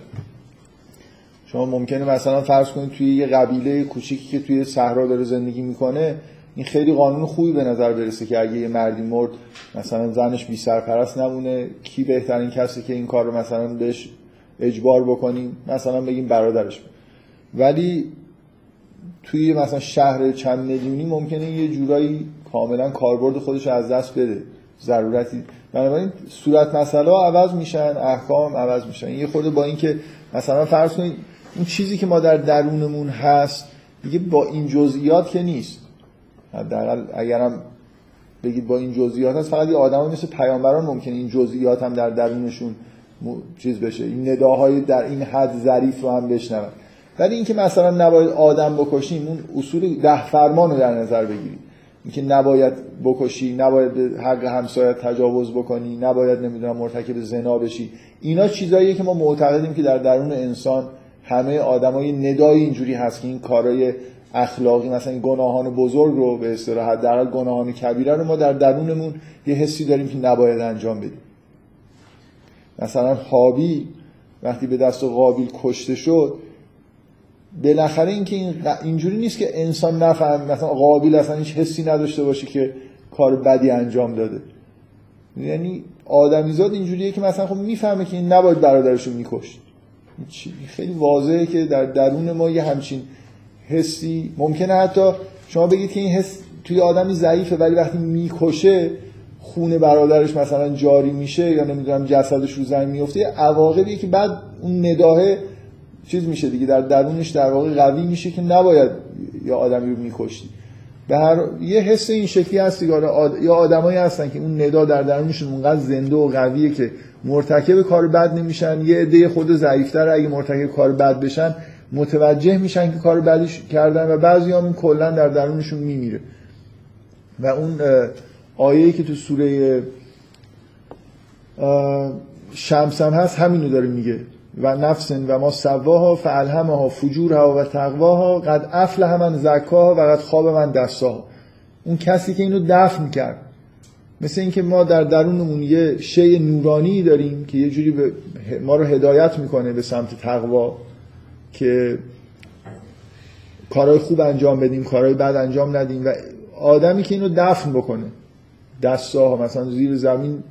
شما ممکنه مثلا فرض کنید توی یه قبیله کوچیکی که توی صحرا داره زندگی میکنه این خیلی قانون خوبی به نظر برسه که اگه یه مردی مرد مثلا زنش بی سرپرست نمونه، کی بهترین کسی که این کار رو مثلا بهش اجبار بکنیم، مثلا بگیم برادرش. ولی توی مثلا شهر چند میلیونی ممکنه یه جورایی کاملا کاربرد خودش رو از دست بده، ضرورتی. بنابراین صورت مسئله ها عوض میشن، احکام عوض میشن. یه خورده با اینکه مثلا فرض کنید اون چیزی که ما در درونمون هست دیگه با این جزئیات که نیست، حداقل اگرم بگید با این جزئیات هست، فقط یه آدمایی مثل پیامبران ممکنه این جزئیات هم در درونشون چیز بشه، این نداهای در این حد ظریف رو هم بشنون. ولی اینکه مثلا نباید آدم بکشیم، اون اصول ده فرمان رو در نظر بگیرید، اینکه نباید بکشی، نباید به حق همسایت تجاوز بکنی، نباید نمیدونم مرتکب زنا بشی، اینا چیزاییه که ما معتقدیم که در درون انسان همه آدمای ندای اینجوری هست که این کارهای اخلاقی مثلا این گناهان بزرگ رو به اصطلاح در گناهان کبیره رو ما در درونمون یه حسی داریم که نباید انجام بدیم. مثلا حابیل وقتی به دست قابیل کشته شد، بالاخره اینکه این اینجوری نیست که انسان نفهم مثلا قابیل اصلا هیچ حسی نداشته باشه که کار بدی انجام داده. یعنی آدمیزاد اینجوریه که مثلا خب میفهمه که این نباید برادرشو میکشت. خیلی واضحه که در درون ما یه همچین حسی ممکنه، حتی شما بگید که این حس توی آدمی ضعیفه، ولی وقتی میکشه خون برادرش مثلا جاری میشه یا نمیدونم جسدش رو زمین میفته، عواقبی که بعد اون نداه چیز میشه دیگه، در درونش در واقع قوی میشه که نباید یا آدمی رو میکشتی. به هر یه حس این شکلی هست دیگه. آد... یا آدمایی هستن که اون ندا در درونشون اونقدر زنده و قویه که مرتکب کار بد نمیشن، یه عده خود ضعیف‌تر اگه مرتکب کار بد بشن متوجه میشن که کار بدیش کردن، و بعضیام این کلا در درونشون میمیره. و اون آیه‌ای که تو سوره شمس هم هست همینو داره میگه، و نفس و ما سواها فالهمها فجورها و تقواها قد افلح من زکاها و قد خاب من دساها. اون کسی که اینو دفع میکرد، مثل اینکه ما در درونمون یه شی نورانی داریم که یه جوری به ما رو هدایت میکنه به سمت تقوا، که کارهای خوب انجام بدیم، کارهای بد انجام ندیم. و آدمی که اینو دفن بکنه، دستاها مثلا زیر زمین،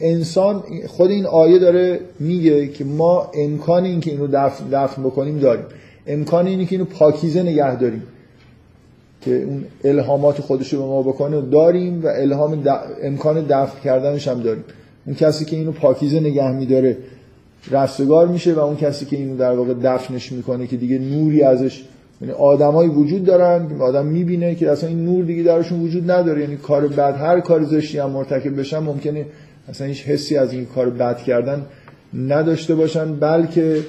انسان خود این آیه داره میگه که ما امکان این که اینو دفن, دفن بکنیم داریم، امکان اینی که اینو پاکیزه نگه داریم که اون الهامات خودشو به ما بکنه داریم، و الهام دف... امکان دفن کردنش هم داریم. اون کسی که اینو پاکیزه نگه میداره رستگار میشه، و اون کسی که اینو در واقع دفنش میکنه که دیگه نوری ازش، یعنی آدمایی وجود دارن، آدم میبینه که اصلا این نور دیگه درشون وجود نداره، یعنی کار بد، هر کار زشتی هم مرتکب بشن ممکنه اصلا هیچ حسی از این کار بد کردن نداشته باشن، بلکه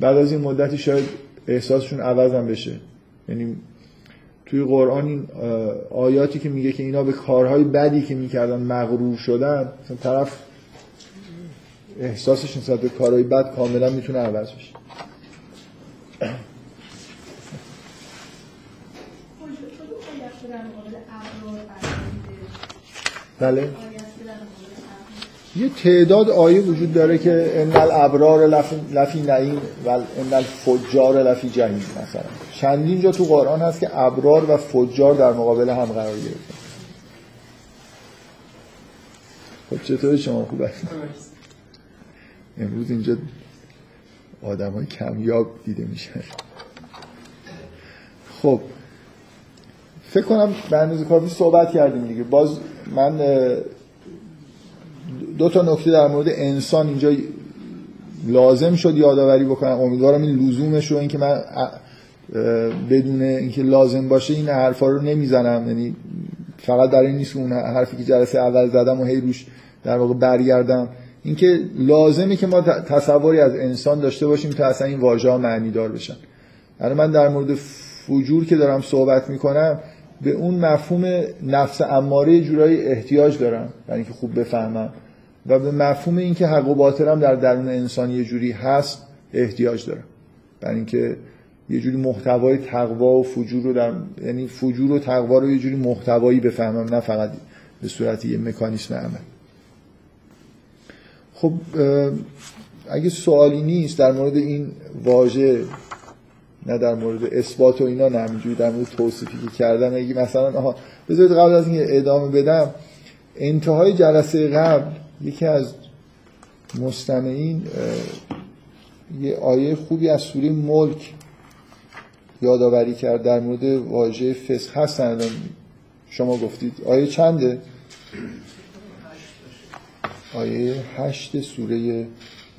بعد از این مدتی شاید احساسشون عوض هم بشه. یعنی توی قرآن این آیاتی که میگه که اینا به کارهای بدی که میکردن مغرور شدن، مثلا طرف احساسش نسبت به کارهای بد کاملا میتونه عوض بشه. بله، یه تعداد آیه وجود داره که ان الابرار لفی نعیم و ان الفجار لفی جحیم، مثلا چندین جا تو قرآن هست که ابرار و فجار در مقابل هم قرار گرفتن. خب چطوری شما خوب هستید؟ امروز اینجا آدمای کمیاب دیده میشن. خب فکر کنم به اندازه کافی صحبت کردیم دیگه. باز من دو تا نکته در مورد انسان اینجا لازم شد یادآوری بکنم. امیدوارم این لزومش رو، اینکه من بدون اینکه لازم باشه این حرفا رو نمیزنم، یعنی فقط در این نیست که اون حرفی که جلسه اول زدم و هی روش در واقع برگردم. اینکه لازمه که ما تصوری از انسان داشته باشیم تا اصلا این واژه‌ها معنی دار بشن. الان من در مورد فجور که دارم صحبت میکنم به اون مفهوم نفس اماره جورایی احتیاج دارم برای اینکه خوب بفهمم، و به مفهوم اینکه حق و باطل هم در درون انسان یه جوری هست احتیاج دارم برای اینکه یه جوری محتوای تقوا و فجور رو در... یعنی فجور و تقوا رو یه جوری محتوایی بفهمم، نه فقط به صورت یه مکانیسم عمل. خب اگه سوالی نیست در مورد این واژه، نه در مورد اثبات و اینا، نه همینجوری در مورد توصیفی که کردن، اگه مثلا آها بذارید قبل از این ادامه بدم، انتهای جلسه قبل یکی از مستمعین یه آیه خوبی از سوره ملک یادآوری کرد در مورد واژه فسخ. هستن شما گفتید آیه چنده؟ آیه هشت سوره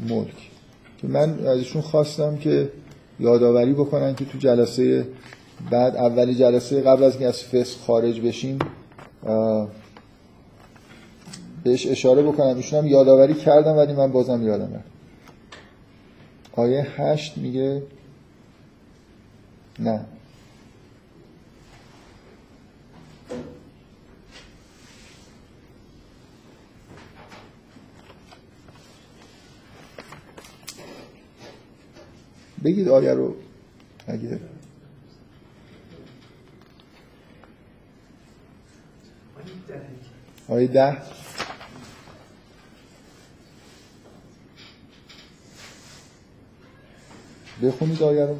ملک، که من ازشون خواستم که یادآوری بکنن که تو جلسه بعد، اولی جلسه قبل از اینکه از فسخ خارج بشیم بهش اشاره بکنم. ایشون هم یادآوری کردم ولی من بازم یادم رفت. آیه هشت میگه نه بگید آیه رو اگه آیه ده بخونید آیه رو.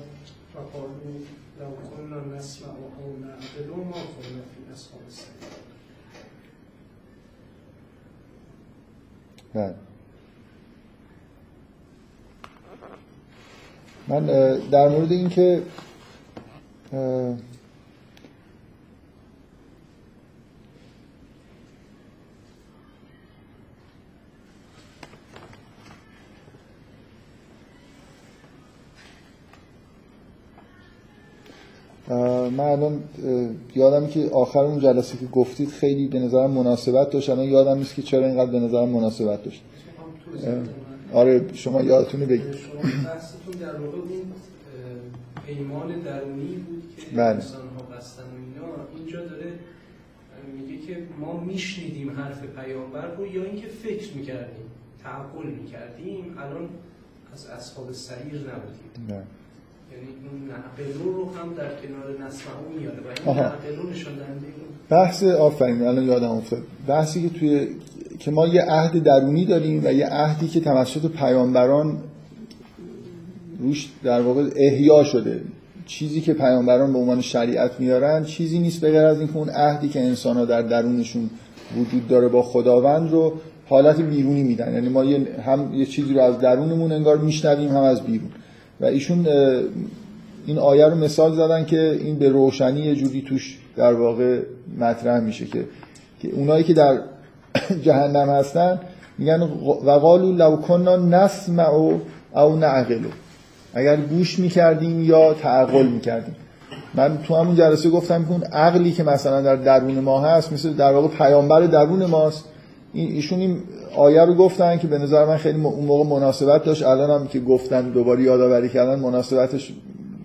بله، من در مورد این که من الان یادم که آخر اون جلسه که گفتید خیلی به نظرم مناسبت داشت، الان یادم نیست که چرا اینقدر به نظرم مناسبت داشت. آره شما یادتونه بگید. شما بحثتون در واقع اون پیمان درونی بود که انسان‌ها بستن و اینا، اینجا داره میگه که ما میشنیدیم حرف پیامبر رو یا اینکه فکر میکردیم، تعقل میکردیم، الان از اصحاب سعیر نبودیم. نه. یعنی اون نعقلون رو هم در کنار نسمعون میاده و این نعقلون شدنده. بحث آفرین الان یادم افتاد، بحثی که توی که ما یه عهد درونی داریم و یه عهدی که توسط پیامبران روش در واقع احیا شده، چیزی که پیامبران به عنوان شریعت میارن چیزی نیست بغیر از اینکه اون عهدی که انسان‌ها در درونشون وجود داره با خداوند رو حالت بیرونی میدن. یعنی ما یه هم یه چیزی رو از درونمون انگار میشنویم هم از بیرون. و ایشون این آیه رو مثال زدن که این به روشنی یه جوری توش در واقع مطرح میشه که که اونایی که در جهنم هستن میگن و قالوا لو كنا نسمع او نعقل، اگر گوش میکردیم یا تعقل میکردیم. من تو همون جلسه گفتم که اون عقلی که مثلا در درون ما هست مثل در واقع پیامبر درون ماست. این ایشون این آیه رو گفتن که به نظر من خیلی اون موقع مناسبت داشت، الان هم که گفتن دوباره یادآوری کردن مناسبتش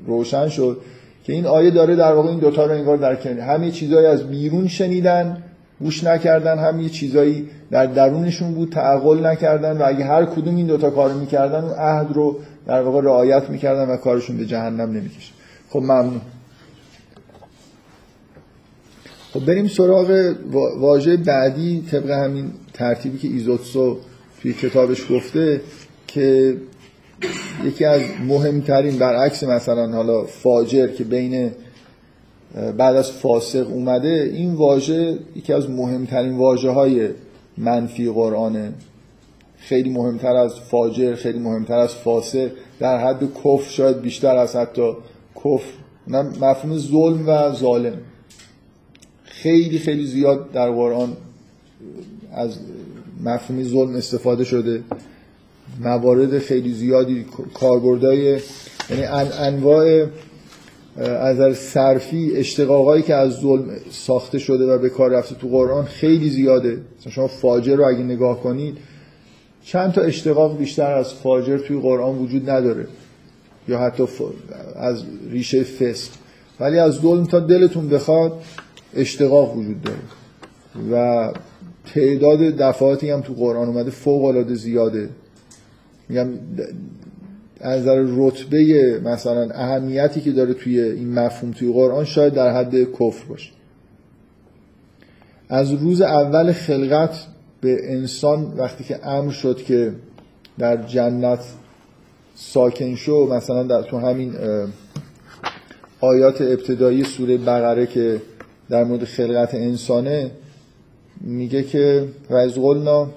روشن شد که این آیه داره در واقع این دوتا رو انگار در کنار، همه چیزایی از بیرون شنیدن گوش نکردن، هم یه چیزایی در درونشون بود تعقل نکردن و اگه هر کدوم این دوتا کار میکردن اون عهد رو در واقع رعایت میکردن و کارشون به جهنم نمیکشه. خب ممنون. خب بریم سراغ واژه بعدی طبق همین ترتیبی که ایزوتسو توی کتابش گفته که یکی از مهمترین، برعکس مثلا حالا فاجر که بین بعد از فاسق اومده، این واژه یکی از مهمترین واژه‌های منفی قرآنه، خیلی مهمتر از فاجر، خیلی مهمتر از فاسق، در حد کفر شاید بیشتر از حتی کفر، مفهوم ظلم و ظالم خیلی خیلی زیاد در قرآن از مفهوم ظلم استفاده شده، موارد خیلی زیادی کاربردهای، یعنی انواع از نظر صرفی اشتقاقایی که از ظلم ساخته شده و به کار رفته تو قرآن خیلی زیاده. مثلا شما فاجر رو اگه نگاه کنید چند تا اشتقاق بیشتر از فاجر توی قرآن وجود نداره یا حتی از ریشه فسق، ولی از ظلم تا دلتون بخواد اشتقاق وجود داره و تعداد دفعاتی هم تو قرآن اومده فوق‌العاده زیاده. میگم از نظر رتبه مثلا اهمیتی که داره توی این مفهوم توی قرآن شاید در حد کفر باشه. از روز اول خلقت به انسان وقتی که امر شد که در جنت ساکن شو، مثلا در تو همین آیات ابتدایی سوره بقره که در مورد خلقت انسانه میگه که و از قلنا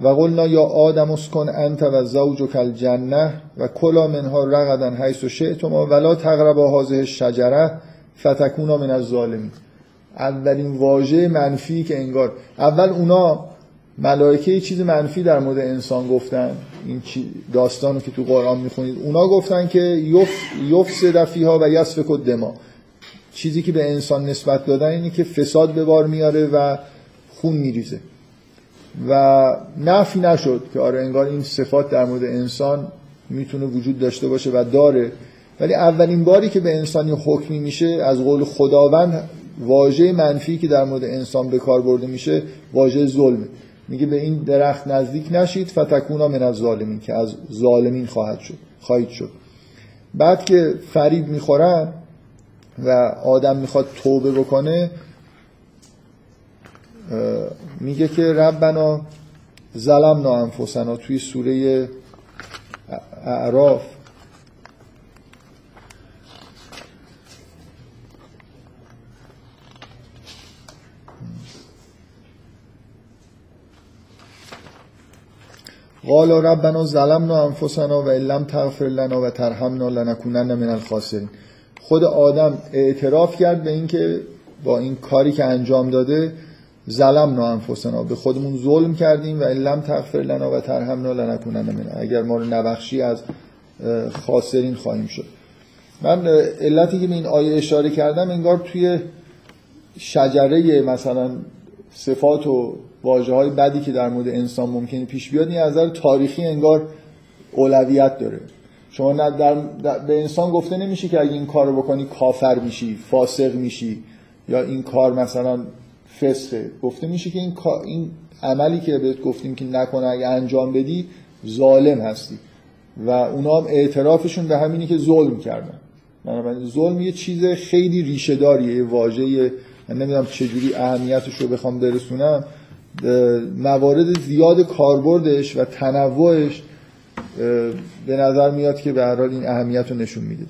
و قلنا یا آدم اسکن انت و زوجک الجنه و کلا منها رغدا حیث شئتما ولا تقربا هذه الشجره فتکونا من الظالمین. اولین واژه منفی که انگار اول اونا ملائکه یه چیز منفی در مورد انسان گفتن، این داستانی که تو قرآن میخونید اونا گفتن که یف یفسد فیها و یسفک الدما، چیزی که به انسان نسبت دادن اینه که فساد به بار میاره و خون میریزه و نفی نشد که آره انگار این صفات در مورد انسان میتونه وجود داشته باشه و داره، ولی اولین باری که به انسان یه حکمی میشه از قول خداوند واژه منفی که در مورد انسان به کار برده میشه واژه ظلمه. میگه به این درخت نزدیک نشید فتکونا من الظالمین، که از ظالمین خواهد شد خواهید شد. بعد که فریب میخورن و آدم میخواد توبه بکنه میگه که ربنا ظلمنا انفسنا، توی سوره اعراف قال ربنا ظلمنا انفسنا و ان لم تغفر لنا و ترحمنا لنکونن من الخاسرین. خود آدم اعتراف کرد به این که با این کاری که انجام داده ظلمنا انفسنا، به خودمون ظلم کردیم و ان لم تغفر لنا و ترحمنا لنکونن من، اگر ما رو نبخشی از خاسرین خواهیم شد. من علتی که به این آیه اشاره کردم انگار توی شجره مثلا صفات و واژه‌های بدی که در مورد انسان ممکنه پیش بیاد این از نظر تاریخی انگار اولویت داره. شما نه در به انسان گفته نمیشه که اگه این کار رو بکنی کافر میشی، فاسق میشی یا این کار مثلا فسقه. گفته میشه که این این عملی که بهت گفتیم که نکنه اگه انجام بدی ظالم هستی و اونا هم اعترافشون به همینی که ظلم کردن. بنابراین ظلم یه چیز خیلی ریشه داریه، واژه‌ای من نمیدونم چجوری اهمیتش رو بخوام برسونم. موارد زیاد کاربردش و تنوعش به نظر میاد که به هر حال این اهمیت رو نشون میده.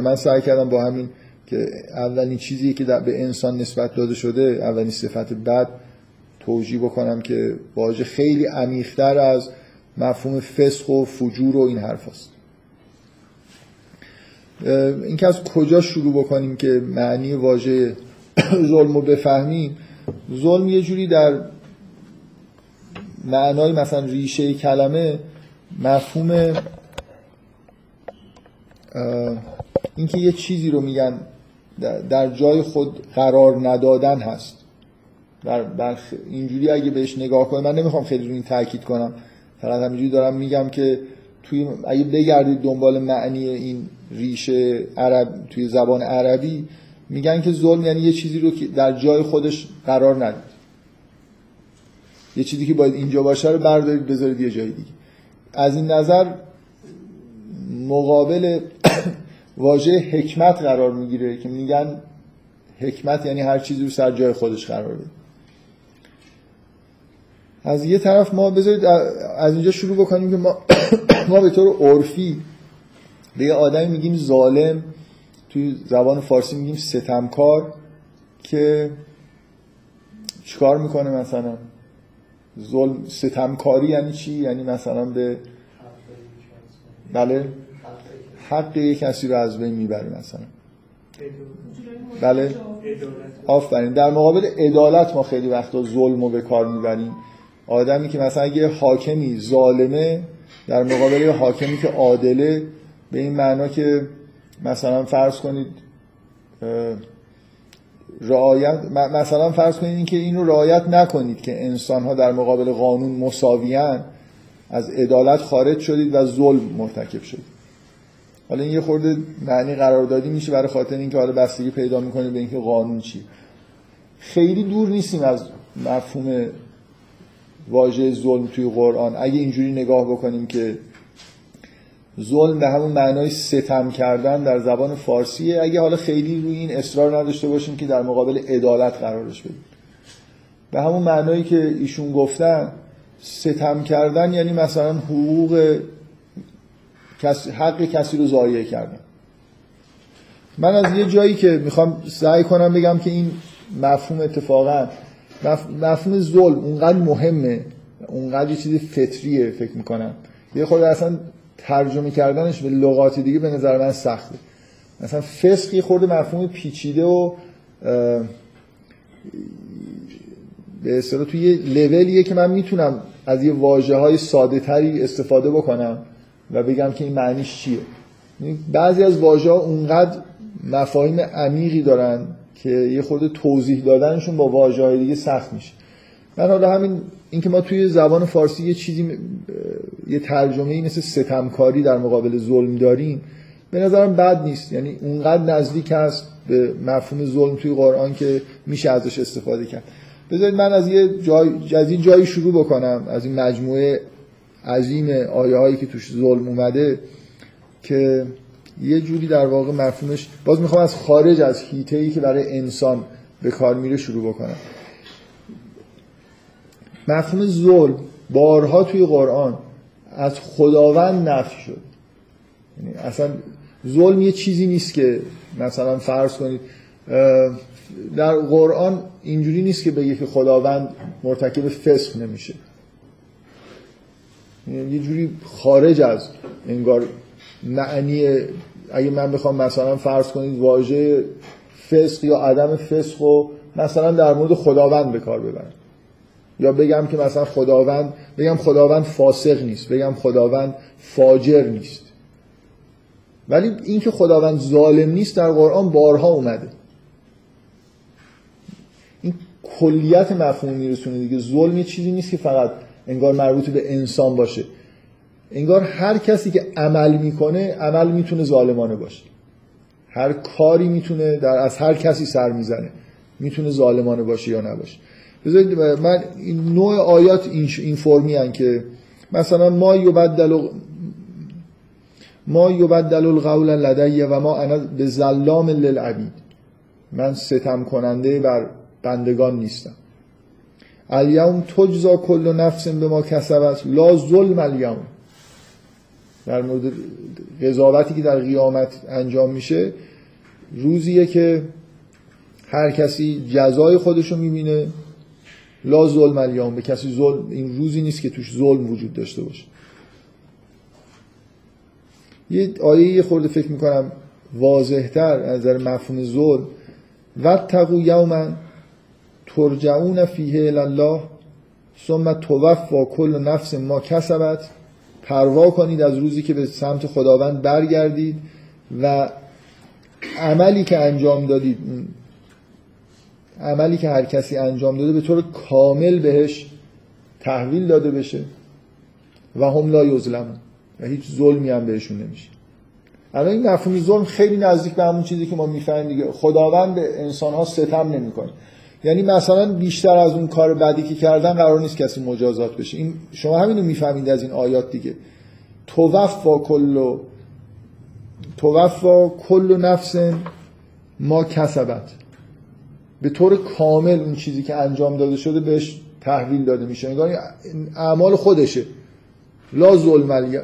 من سعی کردم با همین که اولین چیزی که به انسان نسبت داده شده، اولین صفت بد، توجیه بکنم که واژه خیلی عمیق‌تر از مفهوم فسق و فجور و این حرف هست. این که از کجا شروع بکنیم که معنی واژه ظلم رو بفهمیم. ظلم یه جوری در معنای مثلا ریشه کلمه مفهوم اینکه یه چیزی رو میگن در جای خود قرار ندادن هست. در در اینجوری اگه بهش نگاه کنیم، من نمیخوام خیلی روی این تاکید کنم، فقط همینجوری دارم میگم که توی اگه بگردید دنبال معنی این ریشه عرب توی زبان عربی میگن که ظلم یعنی یه چیزی رو که در جای خودش قرار ندید، یه چیزی که باید اینجا باشه رو بردارید بذارید یه جای دیگه. از این نظر مقابل واژه حکمت قرار میگیره که میگن حکمت یعنی هر چیزی رو سر جای خودش قرار بده. از یه طرف ما بذارید از اینجا شروع بکنیم که ما ما به طور عرفی به یه آدمی میگیم ظالم، توی زبان فارسی میگیم ستمکار، که چیکار میکنه مثلا؟ ظلم ستمکاری یعنی چی؟ یعنی مثلا به بله حق یک کسی رو از بین میبره مثلا. بله آفرین. در مقابل عدالت ما خیلی وقتا ظلم رو به کار میبریم. آدمی که مثلا یه حاکمی ظالمه در مقابل یه حاکمی که عادله، به این معنا که مثلا فرض کنید رعایت مثلا فرض کنید این که اینو رعایت نکنید که انسان ها در مقابل قانون مساویان، از عدالت خارج شدید و ظلم مرتکب شدید. حالا این یه خورده معنی قراردادی میشه برای خاطر اینکه حالا بستگی پیدا میکنه به اینکه قانون چی. خیلی دور نیستیم از مفهوم واژه ظلم توی قرآن اگه اینجوری نگاه بکنیم که ظلم به همون معنای ستم کردن در زبان فارسیه، اگه حالا خیلی روی این اصرار نداشته باشیم که در مقابل عدالت قرارش بدیم. به همون معنایی که ایشون گفتن ستم کردن یعنی مثلا حقوق کسی، حق کسی رو ضایع کردن. من از یه جایی که میخوام سعی کنم بگم که این مفهوم اتفاقا مفهوم ظلم اونقدر مهمه، اونقدر یه چیز فطریه فکر میکنم، یه خورده اصلا ترجمه کردنش به لغات دیگه به نظر من سخته. مثلا فسقی خورده مفهوم پیچیده و به اصطلاح توی یه لولیه که من میتونم از یه واژه های ساده تری استفاده بکنم و بگم که این معنیش چیه. بعضی از واژه ها اونقدر مفاهیم عمیقی دارن که یه خورده توضیح دادنشون با واژه های دیگه سخت میشه. من حالا همین اینکه ما توی زبان فارسی یه چیزی یه ترجمه‌ای مثل ستمکاری در مقابل ظلم داریم به نظرم بد نیست، یعنی اونقدر نزدیک است به مفهوم ظلم توی قرآن که میشه ازش استفاده کرد. بذارید من از یه جای از این جایی شروع بکنم، از این مجموعه عظیم آیه هایی که توش ظلم اومده که یه جوری در واقع مفهومش، باز میخوام از خارج از حیطه‌ای که برای انسان به کار میره شروع بکنم. مفهوم ظلم بارها توی قرآن از خداوند نفی شد. یعنی اصلا ظلم یه چیزی نیست که مثلا فرض کنید در قرآن اینجوری نیست که بگه که خداوند مرتکب فسق نمیشه، یعنی یه جوری خارج از انگار معنی. اگه من بخوام مثلا فرض کنید واژه فسق یا عدم فسق رو مثلا در مورد خداوند به کار ببرم، یا بگم که مثلا خداوند بگم خداوند فاسق نیست، بگم خداوند فاجر نیست، ولی اینکه خداوند ظالم نیست در قرآن بارها اومده. این کلیت مفهوم میرسونه دیگه. ظلم یه چیزی نیست که فقط انگار مربوط به انسان باشه، انگار هر کسی که عمل میکنه عمل میتونه ظالمانه باشه، هر کاری میتونه در از هر کسی سر میزنه میتونه ظالمانه باشه یا نباشه. بذارید من این نوع آیات این, این فرمی ان که مثلا ما یبدل ما یبدل القول لدی و ما انا بظلام للعبید، من ستم کننده بر بندگان نیستم. الیوم تجزا کل نفس بما کسبت لا ظلم الیوم. در مورد قضاوتی که در قیامت انجام میشه، روزیه که هر کسی جزای خودشو میبینه. لا ظلم الیوم، به کسی ظلم، این روزی نیست که توش ظلم وجود داشته باشه. یه آیه یه خورده فکر میکنم واضحتر از نظر مفهوم ظلم، واتقوا یوما ترجعون فیه الی الله ثم توفی کل نفس ما کسبت، پروا کنید از روزی که به سمت خداوند برگردید و عملی که انجام دادید، عملی که هر کسی انجام داده به طور کامل بهش تحویل داده بشه و هم لا یظلمون، و هیچ ظلمی هم بهشون نمیشه. الان این مفهوم ظلم خیلی نزدیک به همون چیزی که ما میفهمیم دیگه. خداوند به انسان‌ها ستم نمی‌کنه، یعنی مثلا بیشتر از اون کار بدی که کردن قرار نیست کسی مجازات بشه. این شما همین رو میفهمید از این آیات دیگه. توفا کل توفا کل نفس ما کسبت، به طور کامل اون چیزی که انجام داده شده بهش تحویل داده میشه، انگار اعمال خودشه. لا ظلم ال...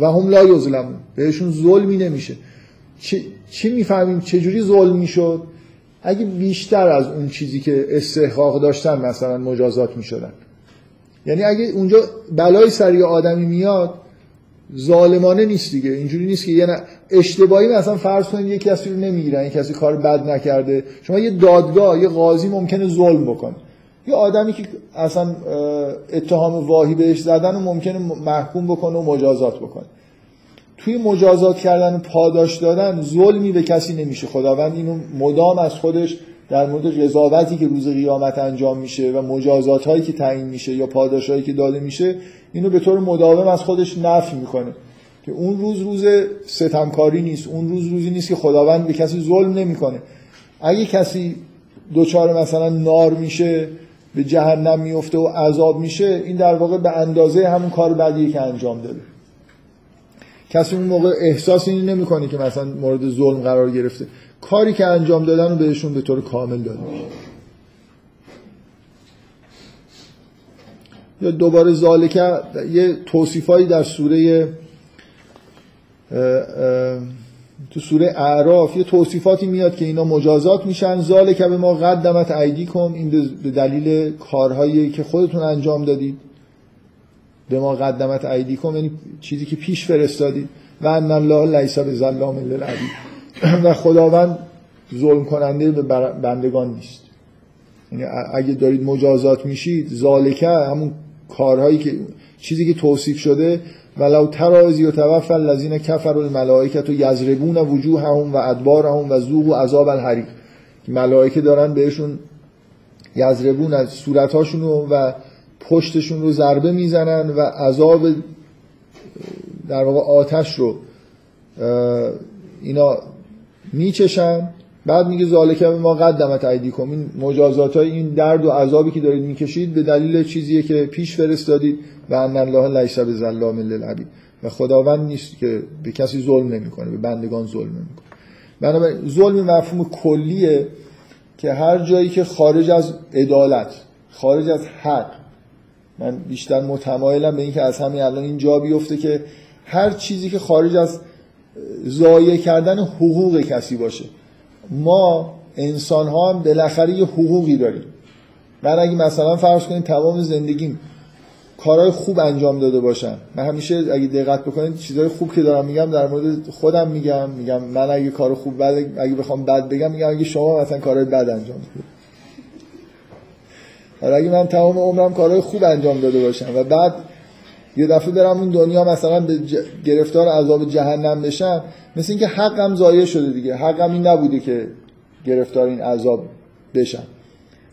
و هم لا یظلمون، بهشون ظلمی نمیشه. چی, چی میفهمیم چجوری ظلم میشد؟ اگه بیشتر از اون چیزی که استحقاق داشتن مثلا مجازات میشدن، یعنی اگه اونجا بلای سری آدمی میاد ظالمانه نیست دیگه. اینجوری نیست که یه یعنی اشتباهی مثلا فرض کنید یه کسی رو نمیگیرن، یه کسی کار بد نکرده، شما یه دادگاه یه قاضی ممکنه ظلم بکنه، یه آدمی که اصلا اتهام واهی بهش زدن و ممکنه محکوم بکنه و مجازات بکنه. توی مجازات کردن و پاداش دادن ظلمی به کسی نمیشه. خداوند اینو مدام از خودش در مورد قضاوتی که روز قیامت انجام میشه و مجازات هایی که تعیین میشه یا پاداش هایی که داده میشه، اینو به طور مداوم از خودش نفی میکنه که اون روز روز ستمکاری نیست، اون روز روزی نیست که خداوند به کسی ظلم نمیکنه. اگه کسی دوچار مثلا نار میشه، به جهنم میفته و عذاب میشه، این در واقع به اندازه همون کار بدی که انجام داده. کسی اون موقع احساس این نمی‌کنه که مثلا مورد ظلم قرار گرفته، کاری که انجام دادن رو بهشون به طور کامل داده میشه. یا دوباره ذالکه یه توصیفایی در سوره تو سوره اعراف یه توصیفاتی میاد که اینا مجازات میشن. ذالکه به ما قدمت ایدیکم، این به دلیل کارهایی که خودتون انجام دادید. به ما قدمت ایدیکم یعنی چیزی که پیش فرستادید. و ان الله لیس بظلام للعبید، و خداوند ظلم کننده به بندگان نیست. یعنی اگه دارید مجازات میشید، ذالکه همون کارهایی که چیزی که توصیف شده، ولو تراز یتوفی الذین کفروا الملائکه یضربون وجوههم و ادبارهم و ذوقوا عذاب الحریق. ملائکه دارن بهشون یضربون، از صورتاشون و پشتشون رو ضربه میزنن و عذاب در واقع آتش رو اینا میچشن. بعد میگه ذالک ما قدمت ایدیکم، این مجازاتای این درد و عذابی که دارید میکشید به دلیل چیزیه که پیش فرستادید. و ان الله لیس بظلام للعبید، و خداوند نیست که به کسی ظلم نمیکنه، به بندگان ظلم نمیکنه. بنابراین ظلم مفهوم کلیه که هر جایی که خارج از عدالت، خارج از حق، من بیشتر متمایلم به این که از همین الان این جا بیفته که هر چیزی که خارج از ضایع کردن حقوق کسی باشه. ما انسان ها هم بالاخره یه حقوقی داریم. من اگه مثلا فرض کنید تمام زندگیم کارهای خوب انجام داده باشم، من همیشه اگه دقت بکنید چیزهای خوب که دارم میگم در مورد خودم میگم، میگم من اگه کار خوب بد، اگه بخوام بد بگم میگم اگه شما مثلا کارهای بد انجام بدید. حالا اگه من تمام عمرم کارهای خوب انجام داده باشم و بعد یه دفعه برم اون دنیا مثلا به ج... گرفتار عذاب جهنم بشم، مثل اینکه حقم ضایع شده دیگه، حقم این نبوده که گرفتار این عذاب بشم.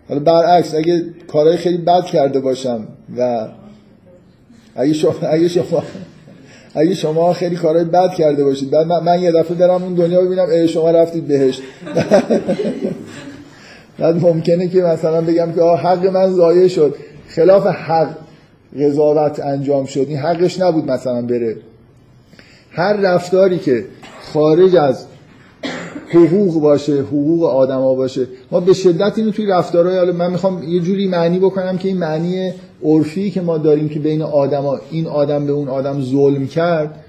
حالا برعکس اگه کارهای خیلی بد کرده باشم و اگه شما اگه شما اگه شما خیلی کارهای بد کرده باشید، بعد من, من یه دفعه برم اون دنیا ببینم ای شما رفتید بهشت، بعد ممکنه که مثلا بگم که آه حق من ضایع شد، خلاف حق قضاوت انجام شد، این حقش نبود مثلا بره. هر رفتاری که خارج از حقوق باشه، حقوق آدما باشه، ما به شدت اینو توی رفتارهای، حالا من میخوام یه جوری معنی بکنم که این معنی عرفی که ما داریم که بین آدما این آدم به اون آدم ظلم کرد،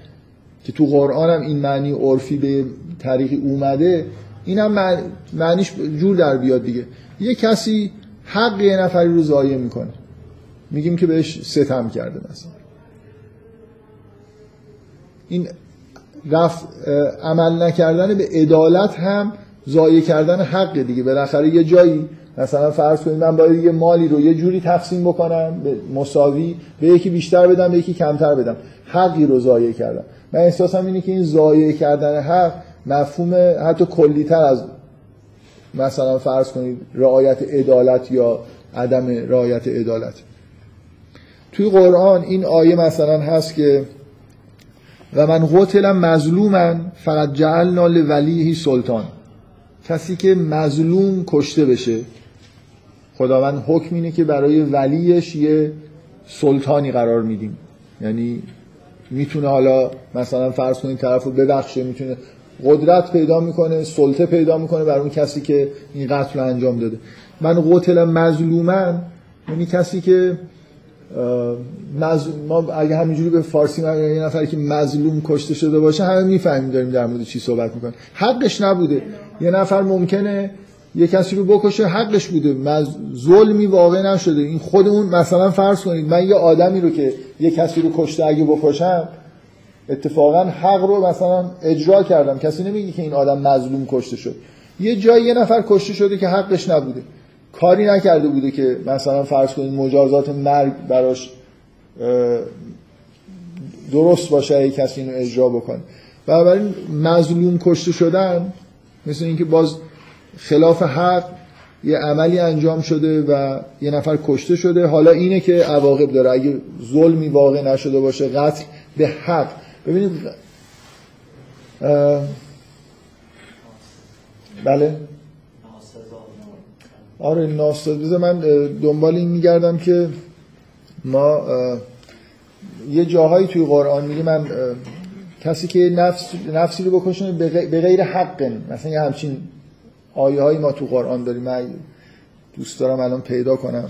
که تو قرآن هم این معنی عرفی به طریق اومده، اینم معنیش جور در بیاد دیگه. یه کسی حق یه نفری رو ضایع میکنه، میگیم که بهش ستم کرده مثلا. این رفت عمل نکردن به عدالت هم ضایع کردن حق دیگه. بالاخره یه جایی مثلا فرض کنید من باید یه مالی رو یه جوری تقسیم بکنم به مساوی، به یکی بیشتر بدم به یکی کمتر بدم، حقی رو ضایع کردم. من احساسم اینه که این ضایع کردن حق مفهوم حتی کلی‌تر از مثلا فرض کنید رعایت عدالت یا عدم رعایت عدالت. توی قرآن این آیه مثلا هست که و من قتل مظلومن فقط جعلنا لولیه سلطان، کسی که مظلوم کشته بشه خداوند حکم اینه که برای ولیش یه سلطانی قرار میدیم، یعنی میتونه حالا مثلا فرض کنید طرف رو ببخشه، میتونه قدرت پیدا میکنه، سلطه پیدا میکنه برای اون کسی که این قتل رو انجام داده. من قتل مظلومن یعنی کسی که مظلوم، ما اگه همینجوری به فارسی من یه نفر که مظلوم کشته شده باشه همه میفهمیم داریم در مورد چی صحبت میکنیم. حقش نبوده، یه نفر ممکنه یه کسی رو بکشه، حقش بوده، ظلمی واقع نشده. این خود اون مثلا فرض کنید من یه آدمی رو که یه کسی رو کشته اگه بکشم اتفاقا حق رو مثلا اجرا کردم، کسی نمیگه که این آدم مظلوم کشته شد. یه جایی یه نفر کشته شده که حقش نبوده، کاری نکرده بوده که مثلا فرض کنید مجازات مرگ براش درست باشه اگه کسی اینو اجرا بکنه. بنابراین مظلوم کشته شدن مثل اینکه باز خلاف حق یه عملی انجام شده و یه نفر کشته شده، حالا اینه که عواقب داره اگه ظلمی واقع نشده باشه، قتل به حق. ببینید بله آره ناسازده، من دنبال این میگردم که ما یه جاهایی توی قرآن میگه من کسی که نفس نفسی رو بکشه به غیر حق، مثلا یه همچین آیه هایی ما تو قرآن داریم. من دوست دارم الان پیدا کنم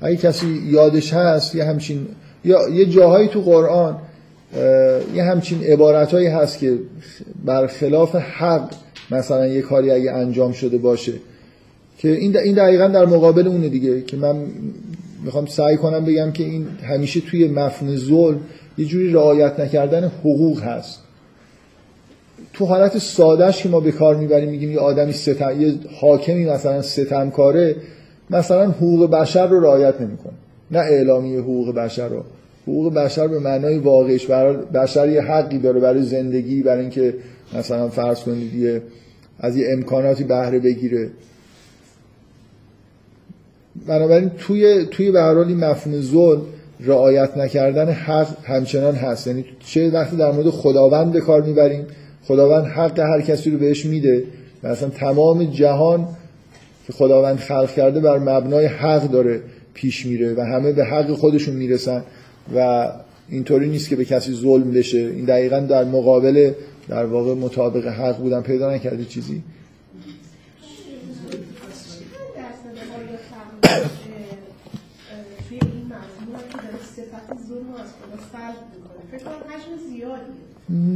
اگه کسی یادش هست، یه همچین یا یه جاهایی تو قرآن یه همچین عبارت هایی هست که برخلاف حق مثلا یه کاری اگه انجام شده باشه، که این این دقیقاً در مقابل اونه دیگه. که من میخوام سعی کنم بگم که این همیشه توی مفهوم ظلم یه جوری رعایت نکردن حقوق هست. تو حالت سادهش که ما به کار میبریم میگیم یه آدمی ستم، یه حاکمی مثلا ستمکاره، مثلا حقوق بشر رو رعایت نمیکنه، نه اعلامیه حقوق بشر رو. حقوق بشر به معنای واقعیش، برای بشر یه حقی داره برای زندگی، برای اینکه مثلا فرض کنید یه از یه امکاناتی بهره بگیره. بنابراین توی توی به هر حال این مفهوم ظلم رعایت نکردن حق همچنان هست، یعنی چه وقتی در مورد خداوند به کار میبریم، خداوند حق هر کسی رو بهش میده، مثلا تمام جهان که خداوند خلق کرده بر مبنای حق داره پیش میره و همه به حق خودشون میرسن و اینطوری نیست که به کسی ظلم بشه. این دقیقاً در مقابل در واقع مطابق حق بودن. پیدا نکردی چیزی؟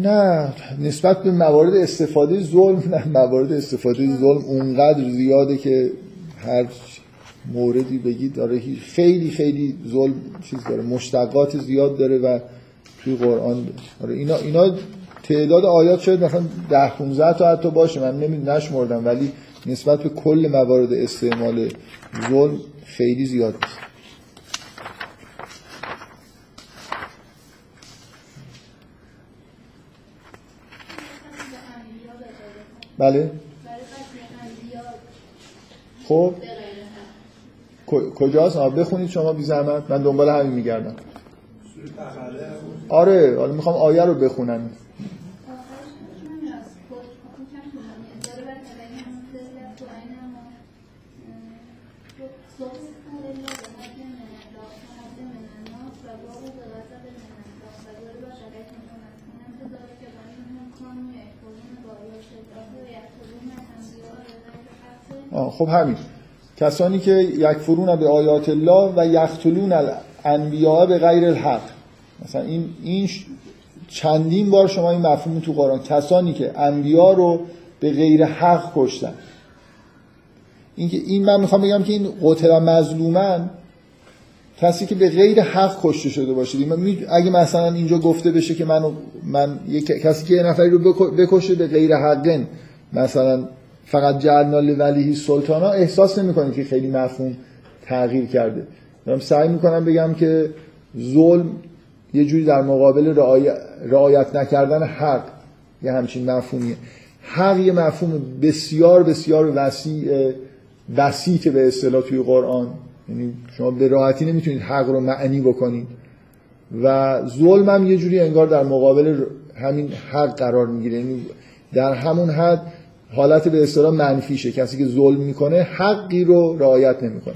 نه، نسبت به موارد استفاده ظلم، نه، موارد استفاده ظلم اونقدر زیاده که هر موردی بگید داره، خیلی خیلی ظلم چیز داره، مشتقات زیاد داره و توی قرآن داره. اینا اینا تعداد آیات شاید مثلا ده پانزده تا حتی باشه، من نمیدونم نشمردم، ولی نسبت به کل موارد استعمال ظلم خیلی زیاد نیست. بله؟ خب کجاست؟ بخونید شما بی زحمت، من دنبال همین میگردم. آره حالا میخوام آیه رو بخونم. خب همین کسانی که یکفرون به آیات الله و یقتلون الانبیاء به غیر الحق، مثلا این این چندین بار شما این مفهوم تو قرآن، کسانی که انبیا رو به غیر حق کشتن، این که این من میخوام بگم که این قتل مظلومن کسی که به غیر حق کشته شده باشه. اگه مثلا اینجا گفته بشه که من من کسی که یه نفری رو بکشه به غیر حقن، مثلا فقط جعلنال ولیه سلطانا، احساس نمی‌کنه که خیلی مفهوم تغییر کرده. دارم سعی می‌کنم بگم که ظلم یه جوری در مقابل رعایت نکردن حق یه همچین مفهومیه. حق یه مفهوم بسیار بسیار وسیع وسیعه به اصطلاح توی قرآن، یعنی شما به راحتی نمیتونید حق رو معنی بکنید، و ظلم هم یه جوری انگار در مقابل همین حق قرار میگیره، یعنی در همون حد حالت به اصطلاح منفیشه. کسی که ظلم میکنه حقی رو رعایت نمیکنه.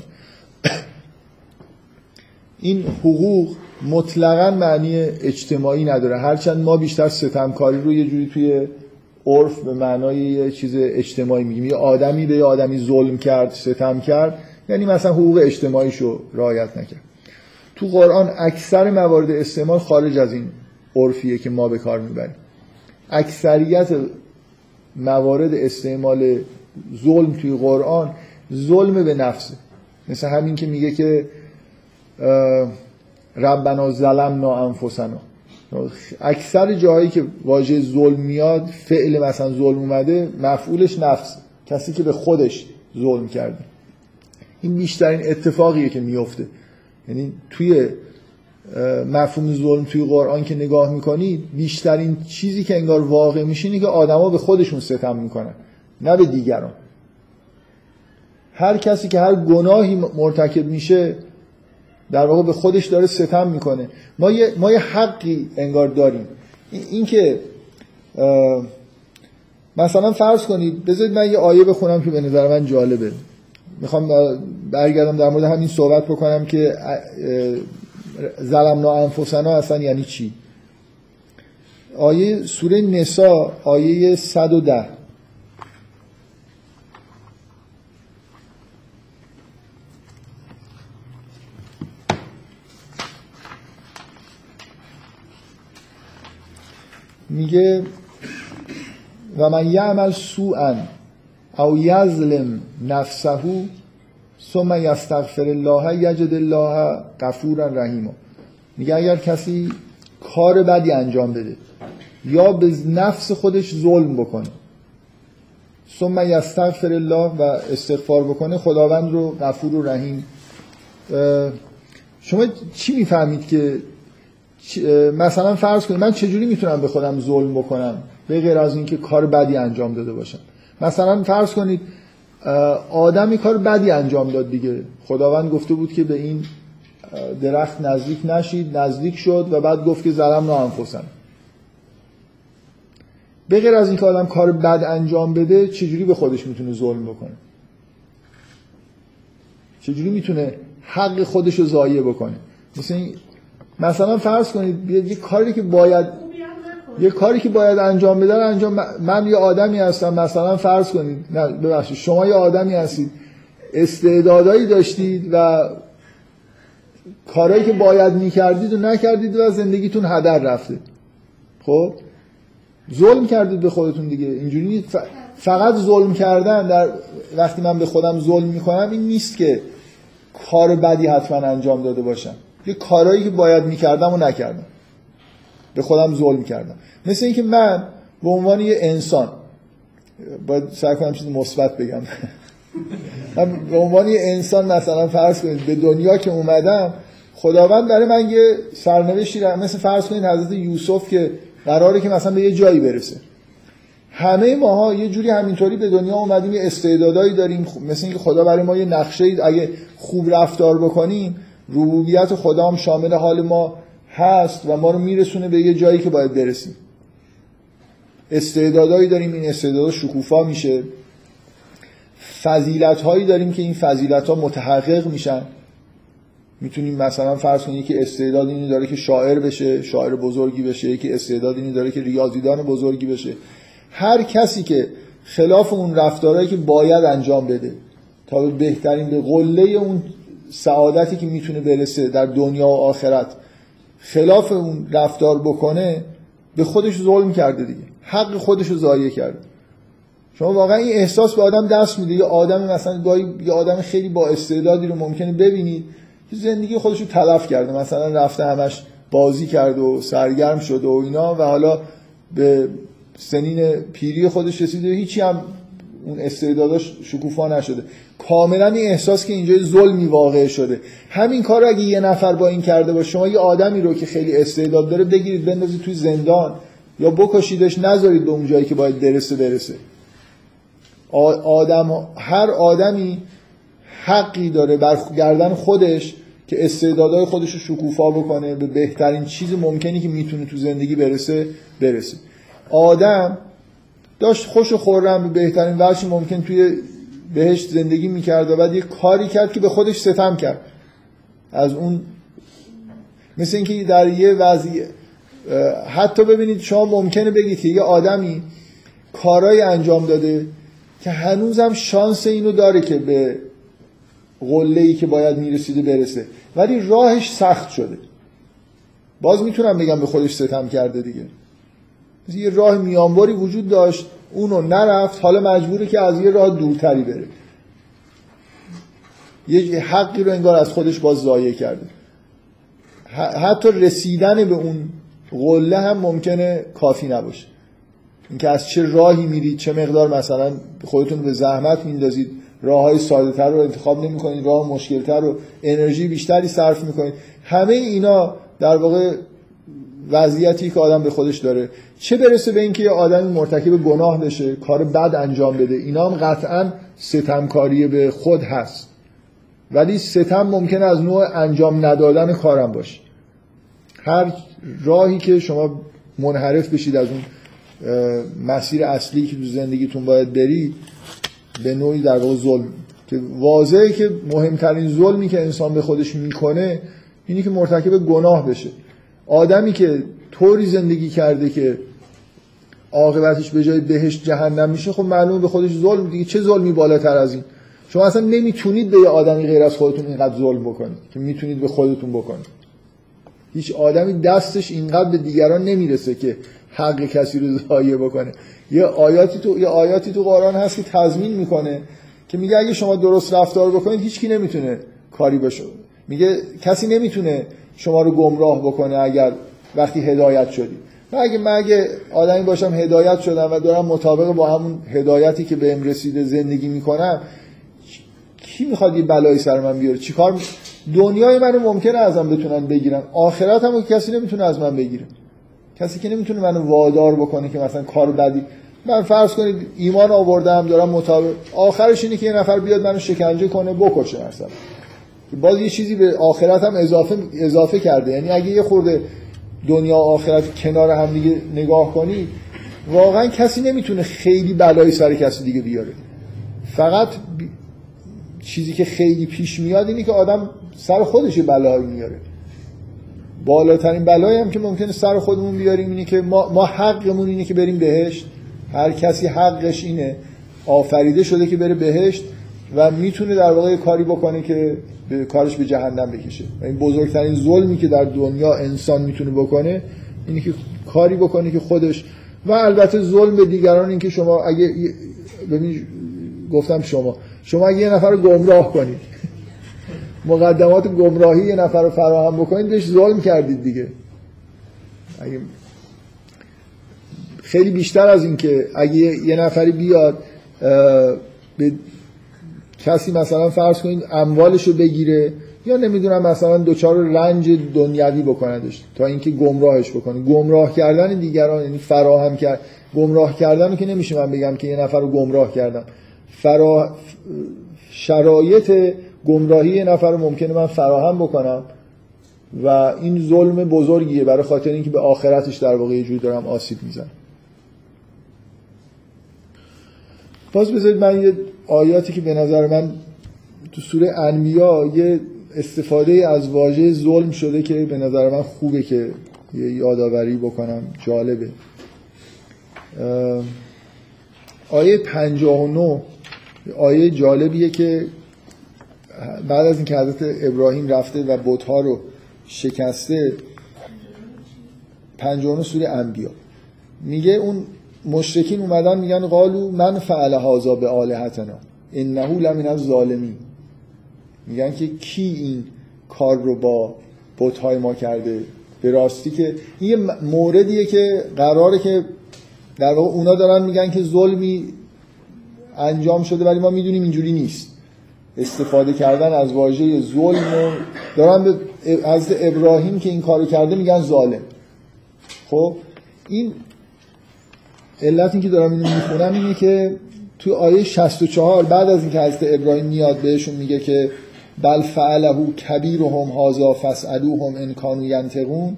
این حقوق مطلقاً معنی اجتماعی نداره، هرچند ما بیشتر ستمکاری رو یه جوری توی عرف به معنای یه چیز اجتماعی میگیم. یه آدمی به یه آدمی ظلم کرد، ستم کرد، یعنی مثلا حقوق اجتماعیشو رعایت نکرد. تو قرآن اکثر موارد استعمال خارج از این عرفیه که ما به کار میبریم. اکثریت موارد استعمال ظلم توی قرآن ظلم به نفسه، مثل همین که میگه که ربنا ظلمنا انفسنا. اکثر جاهایی که واژه ظلم میاد، فعل مثلا ظلم اومده، مفعولش نفسه، کسی که به خودش ظلم کرده. این بیشترین اتفاقیه که میفته، یعنی توی مفهوم ظلم توی قرآن که نگاه میکنید بیشترین چیزی که انگار واقع میشه اینه که آدما به خودشون ستم میکنن نه به دیگران. هر کسی که هر گناهی مرتکب میشه در واقع به خودش داره ستم میکنه. ما یه, ما یه حقی انگار داریم، این, این که مثلا فرض کنید، بذارید من یه آیه بخونم که به نظر من جالبه، میخوام برگردم در مورد همین صحبت بکنم که ظلمنا انفسنا اصلا یعنی چی. آیه سوره نساء آیه صد و ده، میگه و من یعمل سوءا او یظلم نفسه ثم یستغفر الله یجد الله غفورا رحیما. میگه اگر کسی کار بدی انجام بده یا به نفس خودش ظلم بکنه، ثم یستغفر الله و استغفار بکنه، خداوند رو غفور و رحیم. شما چی میفهمید که مثلا فرض کنید من چجوری میتونم به خودم ظلم بکنم به غیر از اینکه کار بدی انجام داده باشم؟ مثلا فرض کنید آدمی کار بدی انجام داد دیگه، خداوند گفته بود که به این درخت نزدیک نشید، نزدیک شد و بعد گفت که ظلمنا انفسنا. به غیر از اینکه آدم کار بد انجام بده چجوری به خودش میتونه ظلم بکنه؟ چجوری میتونه حق خودش رو ضایع بکنه؟ مثلا مثلا فرض کنید یه کاری که باید یه کاری که باید انجام بدن انجام، من یه آدمی هستم، مثلا فرض کنید نه ببخشید شما یه آدمی هستید، استعدادایی داشتید و کارهایی که باید میکردید و نکردید و زندگیتون هدر رفته. خب ظلم کردید به خودتون دیگه. اینجوری فقط ظلم کردن، در وقتی من به خودم ظلم میکنم این نیست که کار بدی حتما انجام داده باشم، یه کارهایی که باید میکردم و نکردم، به خودم ظلم کردم. مثل اینکه من به عنوان یه انسان، باید سعی کنم چیز مثبت بگم، من به عنوان یه انسان مثلا فرض کنید به دنیا که اومدم خداوند داره من یه سرنوشتی رو، مثل فرض کنید حضرت یوسف که قراره که مثلا به یه جایی برسه، همه ماها یه جوری همینطوری به دنیا اومدیم، یه استعدادایی داریم، مثل اینکه خدا برای ما یه نقشه، اگه خوب رفتار بکنیم ربوبیت خدا هم شامل حال ما هست و ما رو میرسونه به یه جایی که باید برسیم. استعدادایی داریم، این استعدادا شکوفا میشه. فضیلت‌هایی داریم که این فضیلت‌ها متحقق میشن. میتونیم مثلا فرض کنیم که استعداد اینی داره که شاعر بشه، شاعر بزرگی بشه، یکی استعداد اینی داره که ریاضیدان بزرگی بشه. هر کسی که خلاف اون رفتارهایی که باید انجام بده تا به بهترین، به قله اون سعادتی که میتونه برسه در دنیا و آخرت، خلاف اون رفتار بکنه، به خودش ظلم کرده دیگه، حق خودش رو ضایع کرده. شما واقعا این احساس به آدم دست میده. یه آدم مثلا گاهی یه آدم خیلی با استعدادی رو ممکنه ببینید که زندگی خودش رو تلف کرده، مثلا رفته همش بازی کرد و سرگرم شد و اینا، و حالا به سنین پیری خودش رسیده و هیچی هم اون استعداداش شکوفا نشده. کاملا این احساس که اینجا ظلمی واقع شده. همین کار رو اگه یه نفر با این کرده باشه، شما یه آدمی رو که خیلی استعداد داره بگیرید بندازید توی زندان یا بکشیدش، نذارید به اون جایی که باید برسه برسه. آدم، هر آدمی حقی داره بر گردن خودش که استعدادهای خودش رو شکوفا بکنه، به بهترین چیز ممکنی که میتونه تو زندگی برسه برسه. آدم داشت خوش و خورم به بهترین وجه ممکن توی بهشت زندگی میکرد و بعد یه کاری کرد که به خودش ستم کرد. از اون مثل اینکه در یه وضعی، حتی ببینید شما ممکنه بگید که یه آدمی کارای انجام داده که هنوزم شانس اینو داره که به قله‌ای که باید میرسیده برسه، ولی راهش سخت شده. باز میتونم بگم به خودش ستم کرده دیگه. یه راه میانبری وجود داشت، اونو نرفت، حالا مجبوره که از یه راه دورتری بره. یه حقی رو انگار از خودش باز ضایع کرده. حتی رسیدن به اون قله هم ممکنه کافی نباشه. اینکه از چه راهی میرید، چه مقدار مثلا خودتون به زحمت میندازید، راههای ساده تر رو انتخاب نمیکنید، راه مشکل تر رو، انرژی بیشتری صرف میکنید. همه اینا در واقع وضعیتی که آدم به خودش داره، چه برسه به اینکه یه آدم مرتکب گناه بشه، کار بد انجام بده. اینا هم قطعا ستمکاری به خود هست، ولی ستم ممکنه از نوع انجام ندادن کارم باشه. هر راهی که شما منحرف بشید از اون مسیر اصلی که تو زندگیتون باید برید، به نوعی در واقع ظلم، که واضحه که مهمترین ظلمی که انسان به خودش میکنه اینی که مرتکب گناه بشه. آدمی که طوری زندگی کرده که عاقبتش به جای بهشت جهنم میشه، خب معلومه به خودش ظلم دیگه. چه ظلمی بالاتر از این؟ شما اصلا نمیتونید به یه آدمی غیر از خودتون اینقدر ظلم بکنید که میتونید به خودتون بکنید. هیچ آدمی دستش اینقدر به دیگران نمیرسه که حق کسی رو ضایع بکنه. یه آیاتی تو یه آیاتی تو قرآن هست که تضمین میکنه، که میگه اگه شما درست رفتار بکنید هیچکی نمیتونه کاری بشه. میگه کسی نمیتونه شما رو گمراه بکنه اگر وقتی هدایت شدید. من اگه من اگه آدمی باشم هدایت شدم و دارم مطابق با همون هدایتی که بهم رسیده زندگی میکنم، کی میخواد یه بلایی سر من بیاره؟ چیکار؟ دنیای منو ممکنه ازم بتونن بگیرن، آخرتمو کسی نمیتونه از من بگیره. کسی که نمیتونه منو وادار بکنه که مثلا کار بدی، من فرض کنید ایمان آوردم، دارم مطابق، آخرش اینه که یه نفر بیاد منو شکنجه کنه، بکشه مثلا. باز یه چیزی به آخرت هم اضافه اضافه کرده. یعنی اگه یه خورده دنیا و آخرت کنار هم دیگه نگاه کنی، واقعا کسی نمیتونه خیلی بلایی سر کسی دیگه بیاره. فقط ب... چیزی که خیلی پیش میاد اینه که آدم سر خودش بلایی میاره. بالاترین بلایی هم که ممکنه سر خودمون بیاریم اینه که ما ما حقمون اینه که بریم بهشت. هر کسی حقش اینه، آفریده شده که بره بهشت و میتونه در واقع کاری بکنه که به کارش به جهنم بکشه. این بزرگترین ظلمی که در دنیا انسان میتونه بکنه اینه که کاری بکنه که خودش، و البته ظلم به دیگران. این که شما اگه ببینید گفتم شما شما اگه یه نفر رو گمراه کنید، مقدمات گمراهی یه نفر رو فراهم بکنید، بهش ظلم کردید دیگه. اگه خیلی بیشتر از این که اگه یه نفری بیاد به کسی مثلا فرض کنید اموالشو بگیره یا نمیدونم مثلا دوچار رنج دنیوی بکنندش تا اینکه گمراهش بکنه. گمراه کردن دیگران یعنی فراهم کرد. گمراه کردن رو که نمیشه من بگم که یه نفر رو گمراه کردم. فرا... شرایط گمراهی یه نفر رو ممکنه من فراهم بکنم و این ظلم بزرگیه برای خاطر اینکه به آخرتش در واقع یه جور دارم آسیب میزنم. باز بذارید من یه آیاتی که به نظر من تو سوره انبیا یه استفاده از واژه ظلم شده که به نظر من خوبه که یه یادآوری بکنم، جالبه. آیه پنجاه و نه آیه جالبیه که بعد از اینکه حضرت ابراهیم رفته و بت‌ها رو شکسته، پنجاه و نه سوره انبیا، میگه اون مشرکین اومدن میگن قالو من فعل هذا بآلهتنا انه لمن الظالمین، میگن که کی این کار رو با بت‌های ما کرده. به راستی که این یه موردیه که قراره که در واقع اونا دارن میگن که ظلمی انجام شده ولی ما میدونیم اینجوری نیست. استفاده کردن از واژه ظلم دارن به از ابراهیم که این کارو کرده میگن ظالم. خب این علت اینکه دارم اینو میخونم اینه که تو آیه شصت و چهار بعد از اینکه حضرت ابراهیم میاد بهشون میگه که بل فعله کبیرهم هذا فاسألوهم ان کانوا ینطقون،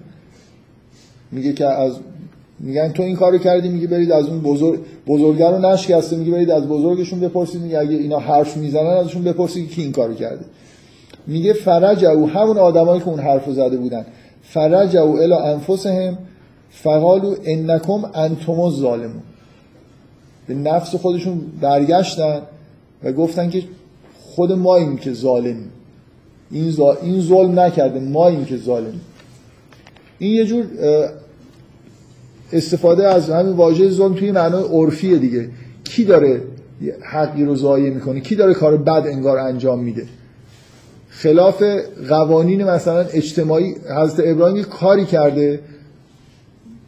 میگه که از میگن تو این کارو کردی، میگه برید از اون بزرگ بزرگا رو نشکسته، میگه برید از بزرگشون بپرسید، میگه اگه اینا حرف میزنن ازشون بپرسید که کی این کارو کرده. میگه فرج او همون آدمایی که اون حرفو زده بودن، فرج او الی انفسهم فقالوا انکم انتم الظالمون، به نفس خودشون برگشتن و گفتن که خود ما این که ظالمیم، این ظالم این ظلم نکرده، ما این که ظالمیم. این یه جور استفاده از همین واژه ظلم توی معنای عرفیه دیگه. کی داره حقی رو ضایع میکنه؟ کی داره کار بد انگار انجام میده؟ خلاف قوانین مثلا اجتماعی. حضرت ابراهیم کاری کرده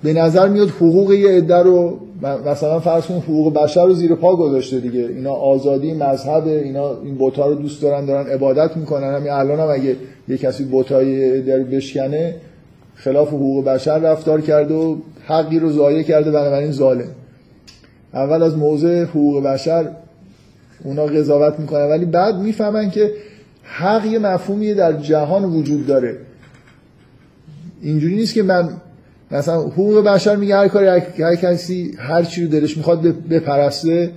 به نظر میاد حقوق یه عده رو مثلا فرض کنید حقوق بشر رو زیر پا گذاشته دیگه، اینا آزادی مذهب، اینا این بت‌ها رو دوست دارن، دارن عبادت میکنن، همین الان هم اگه یه کسی بت‌های عده رو بشکنه خلاف حقوق بشر رفتار کرده و حقی رو ضایع کرده، بنابراین ظالم. اول از موضع حقوق بشر اونا قضاوت میکنن ولی بعد میفهمن که حق یه مفهومی در جهان وجود داره. اینجوری نیست که من مثلا حقوق بشر میگه هر کاری هر کسی هر چی رو دلش میخواد بپرسته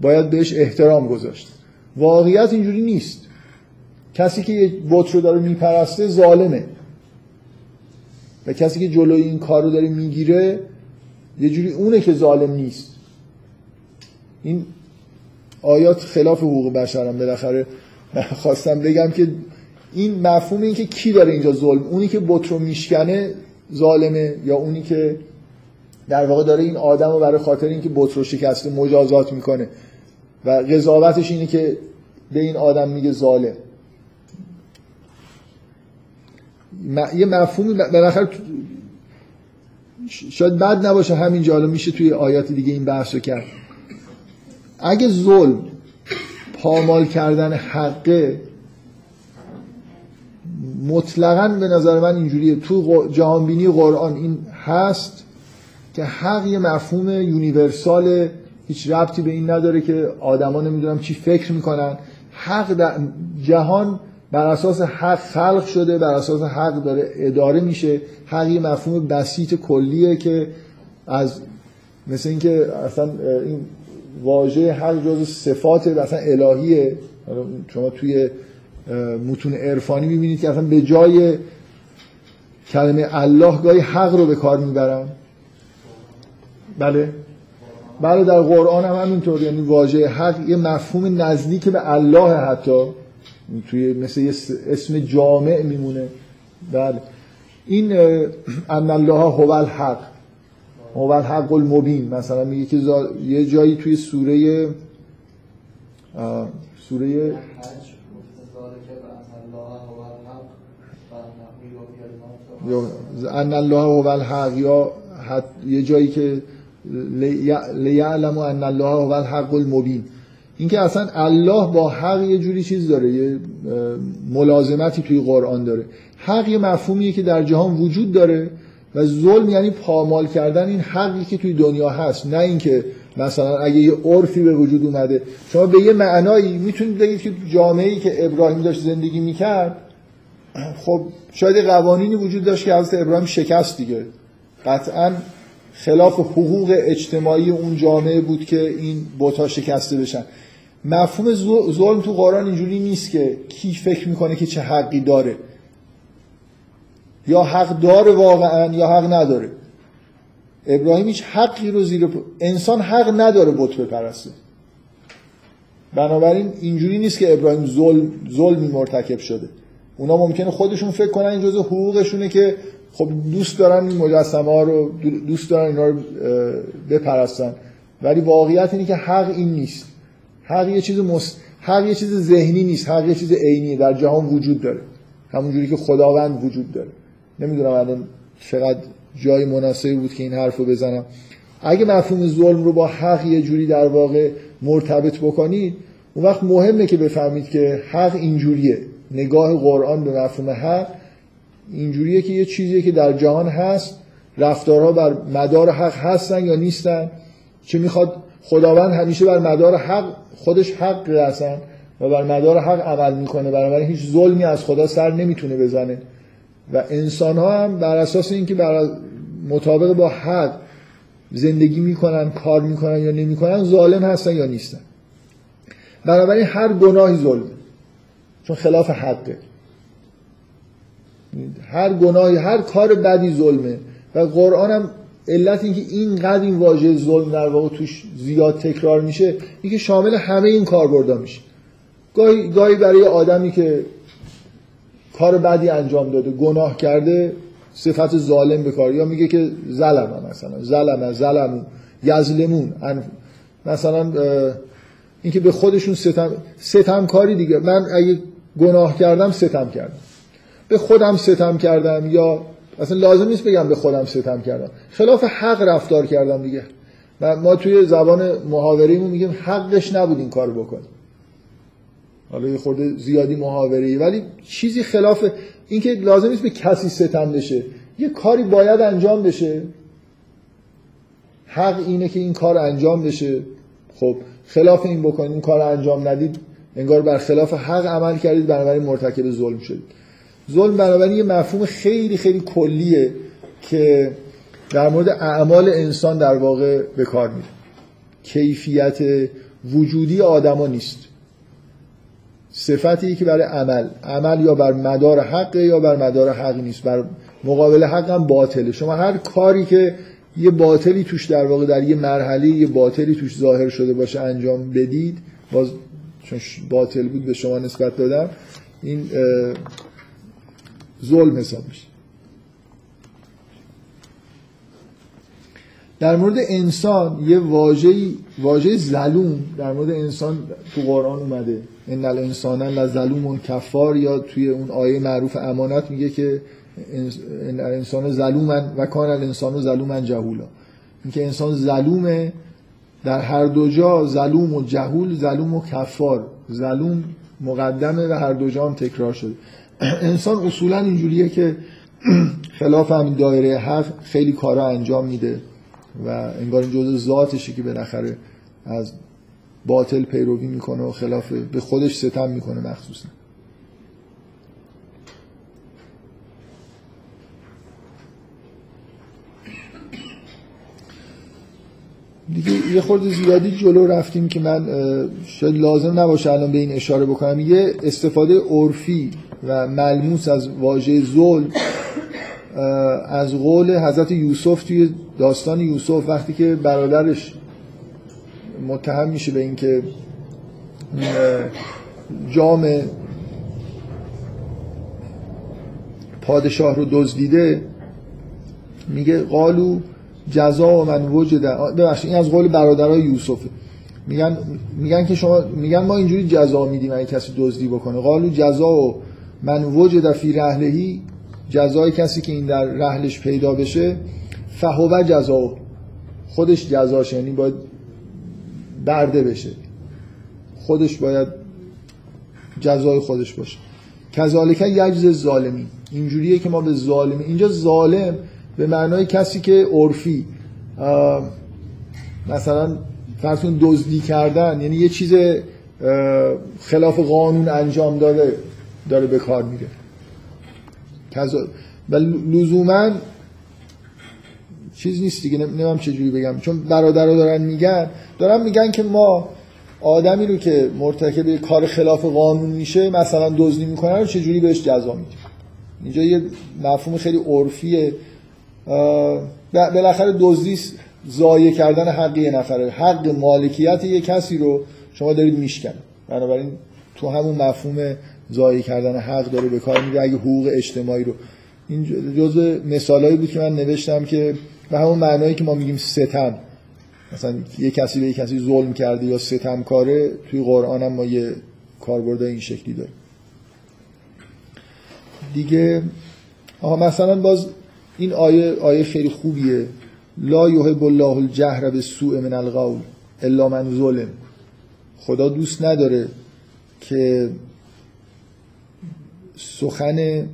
باید بهش احترام گذاشت. واقعیت اینجوری نیست. کسی که یه بت رو داره میپرسته ظالمه و کسی که جلوی این کار رو داره میگیره یه جوری اونه که ظالم نیست. این آیات خلاف حقوق بشرم. بالاخره من خواستم بگم که این مفهوم این که کی داره اینجا ظلم، اونی که بت رو میشکنه ظالمه یا اونی که در واقع داره این آدم رو برای خاطر اینکه بت رو شکسته مجازات میکنه و قضاوتش اینه که به این آدم میگه ظالم. یه مفهومی بالاخره شاید بد نباشه همینجا، حالا میشه توی آیات دیگه این بحث رو کرد. اگه ظلم پامال کردن حقه، مطلقاً به نظر من اینجوریه. تو جهانبینی قرآن این هست که حق یه مفهوم یونیورساله، هیچ ربطی به این نداره که آدما نمیدونم چی فکر میکنن. حق در جهان بر اساس حق خلق شده، بر اساس حق داره اداره میشه. حق یه مفهوم بسیط کلیه که از مثل این که اصلا این واژه حق جز صفات اصلا الهیه. شما توی متون عرفانی میبینید که اصلا به جای کلمه الله گاهی حق رو به کار میبرن. بله بله در قرآن هم همینطور، یعنی واژه حق یه مفهوم نزدیک به الله، حتی توی مثل یه اسم جامع میمونه. بله این ان الله هو الحق هو الحق المبین، مثلا میگه که زا... یه جایی توی سوره آه... سوره ان الله هو الحق یا حت... یه جایی که لیعلم ان الله هو الحق المبین، اینکه اصلا الله با حق یه جوری چیز داره، یه ملازمتی توی قرآن داره. حق یه مفهومیه که در جهان وجود داره و ظلم یعنی پامال کردن این حقی که توی دنیا هست، نه اینکه مثلا اگه یه عرفی به وجود اومده. شما به یه معنایی میتونید بگید که جامعه‌ای که ابراهیم داشت زندگی میکرد، خب شاید قوانینی وجود داشت که حضرت ابراهیم شکست دیگه، قطعاً خلاف حقوق اجتماعی اون جامعه بود که این بت‌ها شکسته بشن. مفهوم ظلم تو قرآن اینجوری نیست که کی فکر میکنه که چه حقی داره، یا حق داره واقعا یا حق نداره. ابراهیم هیچ حقی رو زیر انسان حق نداره بت بپرسته، بنابراین اینجوری نیست که ابراهیم ظلم ظلمی مرتکب شده. اونا ممکنه خودشون فکر کنن این جزء حقوقشونه که خب دوست دارن این مجسمه ها رو، دوست دارن اینا رو بپرستن، ولی واقعیت اینه که حق این نیست. حق یه چیز مس... حق یه چیز ذهنی نیست، حق یه چیز عینی در جهان وجود داره، همونجوری که خداوند وجود داره. نمیدونم الان چقدر جای مناسبی بود که این حرفو بزنم. اگه مفهوم ظلم رو با حق یه جوری در واقع مرتبط بکنید، اون وقت مهمه که بفهمید که حق اینجوریه. نگاه قرآن به مفهوم حق اینجوریه که یه چیزیه که در جهان هست، رفتارها بر مدار حق هستن یا نیستن، چه میخواد خداوند همیشه بر مدار حق، خودش حق هستن و بر مدار حق عمل میکنه، بنابراین هیچ ظلمی از خدا سر نمیتونه بزنه و انسان ها هم بر اساس اینکه بر مطابق با حق زندگی میکنن، کار میکنن یا نمیکنن، ظالم هستن یا نیستن. بنابراین هر گناهی ظلمه چون خلاف حقه، هر گناهی، هر کار بدی ظلمه و قرآن هم علت اینکه اینقدر این واژه ظلم در واقع توش زیاد تکرار میشه اینکه شامل همه این کاربردها میشه. گاهی گاهی برای آدمی که کار بدی انجام داده، گناه کرده، صفت ظالم به کار، یا میگه که ظلمه، مثلا ظلمه ظلمون یظلمون، مثلا اینکه به خودشون ستم ستمکاری دیگه. من اگه گناه کردم ستم کردم، به خودم ستم کردم، یا اصلا لازم نیست بگم به خودم ستم کردم، خلاف حق رفتار کردم دیگه. ما توی زبان محاوره‌ایمون میگیم حقش نبود این کارو بکن. حالا یه خورده زیادی محاوره‌ای، ولی چیزی خلاف اینکه لازم نیست به کسی ستم بشه، یه کاری باید انجام بشه، حق اینه که این کار انجام بشه، خب خلاف این بکنید، این کار انجام ندید، انگار بر خلاف حق عمل کردید، بنابراین مرتکب ظلم شدید. ظلم بنابراین یه مفهوم خیلی خیلی کلیه که در مورد اعمال انسان در واقع به کار میره، کیفیت وجودی آدما نیست، صفتی که برای عمل عمل یا بر مدار حق یا بر مدار حق نیست، بر مقابل حق هم باطله. شما هر کاری که یه باطلی توش در واقع در یه مرحله یه باطلی توش ظاهر شده باشه انجام بدید، باز چون باطل بود به شما نسبت دادم، این ظلم حساب میشه. در مورد انسان یه واژه واژه ظلوم در مورد انسان تو قرآن اومده، ان الانسان لظلوم کفار، یا توی اون آیه معروف امانت میگه که ان الانسان ظلوما و کان الانسان ظلوما جهولا. اینکه انسان ظلومه در هر دو جا، ظلوم و جهول، ظلوم و کفار، ظلوم مقدمه و هر دو جا هم تکرار شده. انسان اصولا اینجوریه که خلاف همین دایره حق خیلی کارا انجام میده و انگار این جزء ذاتشه که بالاخره از باطل پیروی میکنه و خلاف به خودش ستم میکنه. مخصوصا دیگه یه خورده زیادی جلو رفتیم که من شاید لازم نباشه الان به این اشاره بکنم. یه استفاده عرفی و ملموس از واژه ظلم از قول حضرت یوسف توی داستان یوسف، وقتی که برادرش متهم میشه به اینکه جام پادشاه رو دزدیده، میگه قالو جزاء من وجد، ببخشید این از قول برادرای یوسفه، میگن میگن که شما میگن ما اینجوری جزا میدیم اگه کسی دزدی بکنه. قالو جزاء من وجد فی رحلهی، جزای کسی که این در رحلش پیدا بشه، فهو جزاء، خودش جزاش، یعنی باید برده بشه. خودش باید جزای خودش باشه. کذالک یجز الظالمین، اینجوریه که ما به ظالم، اینجا ظالم به معنای کسی که عرفی مثلا فرض کن دزدی کردن، یعنی یه چیز خلاف قانون انجام داده داره به کار میره. و لزوما چیز نیست دیگه، نمیدونم چجوری بگم، چون برادر رو دارن میگن، دارن میگن که ما آدمی رو که مرتکب کار خلاف قانون میشه مثلا دزدی میکنه رو چجوری بهش جزا میده. اینجا یه مفهوم خیلی عرفیه، بالاخره دزدی ضایع کردن حق یه نفره، حق مالکیت یه کسی رو شما دارید میشکنه، بنابراین تو همون مفهوم ضایع کردن حق داره به کار میره. اگه حقوق اجتماعی رو، این جزء مثالایی بود که من نوشتم که به همون معنایی که ما میگیم ستم، مثلا یه کسی به یه کسی ظلم کرده یا ستمکاره، توی قرآن هم ما یه کاربرد این شکلی داریم دیگه. آها مثلا باز این آیه آیه خیلی خوبیه، لا یحب الله الجهر بالسوء من القول الا من ظلم. خدا دوست نداره که سخن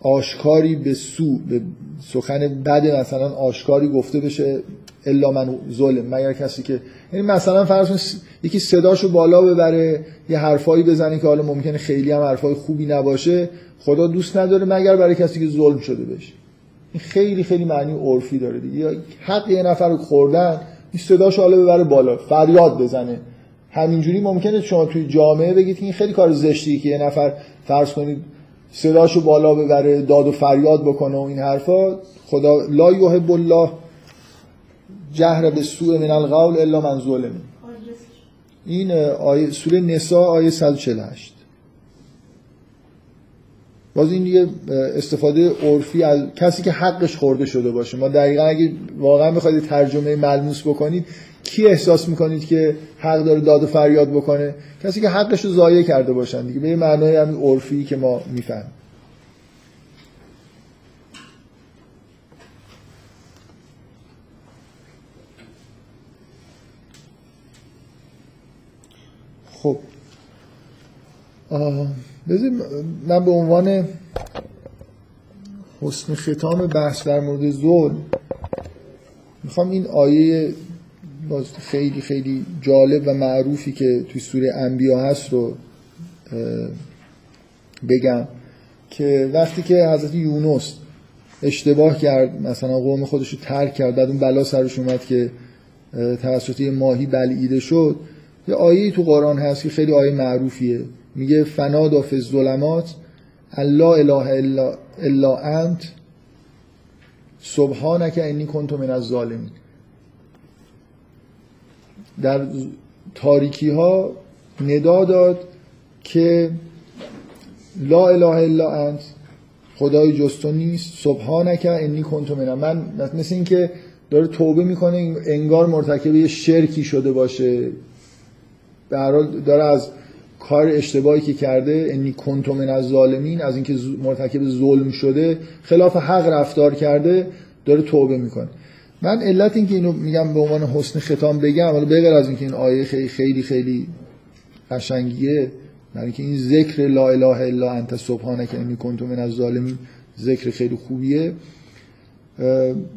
آشکاری به سو، به سخن بد مثلا آشکاری گفته بشه الا من ظلم، مگر کسی که، یعنی مثلا فرض کن یکی صداشو بالا ببره، یه حرفایی بزنه که حالا ممکنه خیلی هم حرفای خوبی نباشه، خدا دوست نداره مگر برای کسی که ظلم شده بشه. این خیلی خیلی معنی عرفی داره دیگه. حق یه نفر رو خوردن، این صداشو حالا ببره بالا، فریاد بزنه، همینجوری ممکنه شما توی جامعه بگید که این خیلی کار زشتیه که یه نفر فرض کنید صداشو بالا ببره، داد و فریاد بکنه و این حرفا. خدا لا یحب الله جهر بالسوء من القول الا من ظلم. این آیه سوره نساء آیه صد و چهل و هشت. باز این یه استفاده عرفی از کسی که حقش خورده شده باشه. ما دقیقاً اگه واقعاً بخواید ترجمه ملموس بکنید، کی احساس میکنید که حق داره داد و فریاد بکنه؟ کسی که حقش رو ضایع کرده باشن دیگه، به یه معنای همین عرفی که ما میفهم. خب بذارید من به عنوان حسن ختام بحث در مورد ظلم میخوام این آیه باز خیلی خیلی جالب و معروفی که توی سوره انبیا هست رو بگم، که وقتی که حضرت یونس اشتباه کرد، مثلا قوم خودش رو ترک کرد، بعد اون بلا سرش اومد که توسط یه ماهی بلعیده شد، یه آیه تو قرآن هست که خیلی آیه معروفیه، میگه فنادی فی الظلمات الا اله الا الا انت سبحانک انی کنت من الظالمین. در تاریکی ها ندا داد که لا اله الا انت، خدای جز تو نیست، سبحانک انی کنت من، من مثل این که داره توبه میکنه، انگار مرتکب یه شرکی شده باشه، در حال داره از کار اشتباهی که کرده، انی کنت من الظالمین، از اینکه مرتکب ظلم شده، خلاف حق رفتار کرده، داره توبه میکنه. من علت این که اینو میگم به عنوان حسن ختام بگم، حالا بغیر از اینکه این آیه خیلی خیلی خیلی قشنگیه، یعنی که این ذکر لا اله الا انت سبحانک انی کنت من الظالمین ذکر خیلی خوبیه،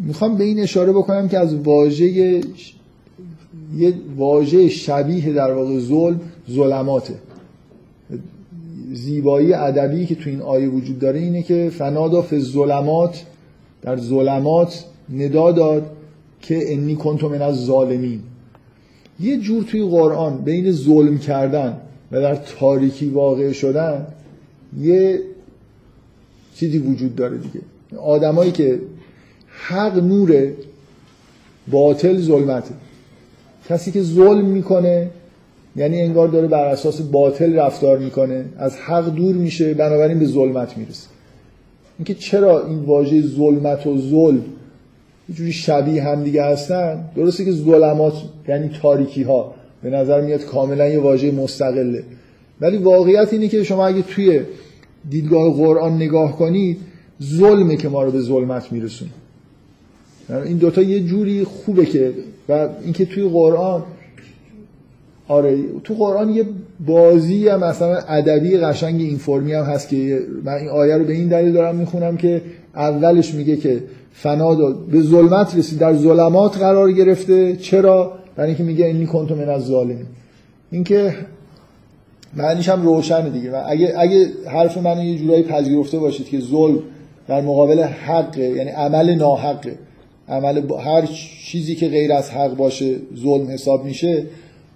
میخوام به این اشاره بکنم که از واژه، یه واژه شبیه در واقع ظلم، ظلماته. زیبایی ادبی که تو این آیه وجود داره اینه که فنادی فی الظلمات، در ظلمات ندا داد که انی کنت من الظالمین. یه جور توی قرآن بین ظلم کردن و در تاریکی واقع شدن یه چیزی وجود داره دیگه. آدمایی که حق نوره، باطل ظلمته. کسی که ظلم میکنه یعنی انگار داره بر اساس باطل رفتار میکنه، از حق دور میشه، بنابراین به ظلمت میرسه. اینکه چرا این واژه ظلمت و ظلم یه جوری شبیه هم دیگه هستن، درسته که ظلمات یعنی تاریکی ها به نظر میاد کاملا یه واژه مستقله، ولی واقعیت اینه که شما اگه توی دیدگاه قرآن نگاه کنید، ظلمه که ما رو به ظلمت میرسونه. این دوتا یه جوری خوبه که، و اینکه توی قرآن آره تو قرآن یه بازی هم مثلا ادبی قشنگ این فرمی هم هست که من این آیه رو به این دلیل دارم میخونم که اولش میگه که فنا داد به ظلمت رسید، در ظلمات قرار گرفته. چرا؟ برای اینکه میگه اینی کنتم من از ظالمین، این که معنیش هم روشنه دیگه. و اگه اگه حرف من یه جورایی پذیرفته باشید که ظلم در مقابل حق، یعنی عمل ناحق، عمل با هر چیزی که غیر از حق باشه ظلم حساب میشه،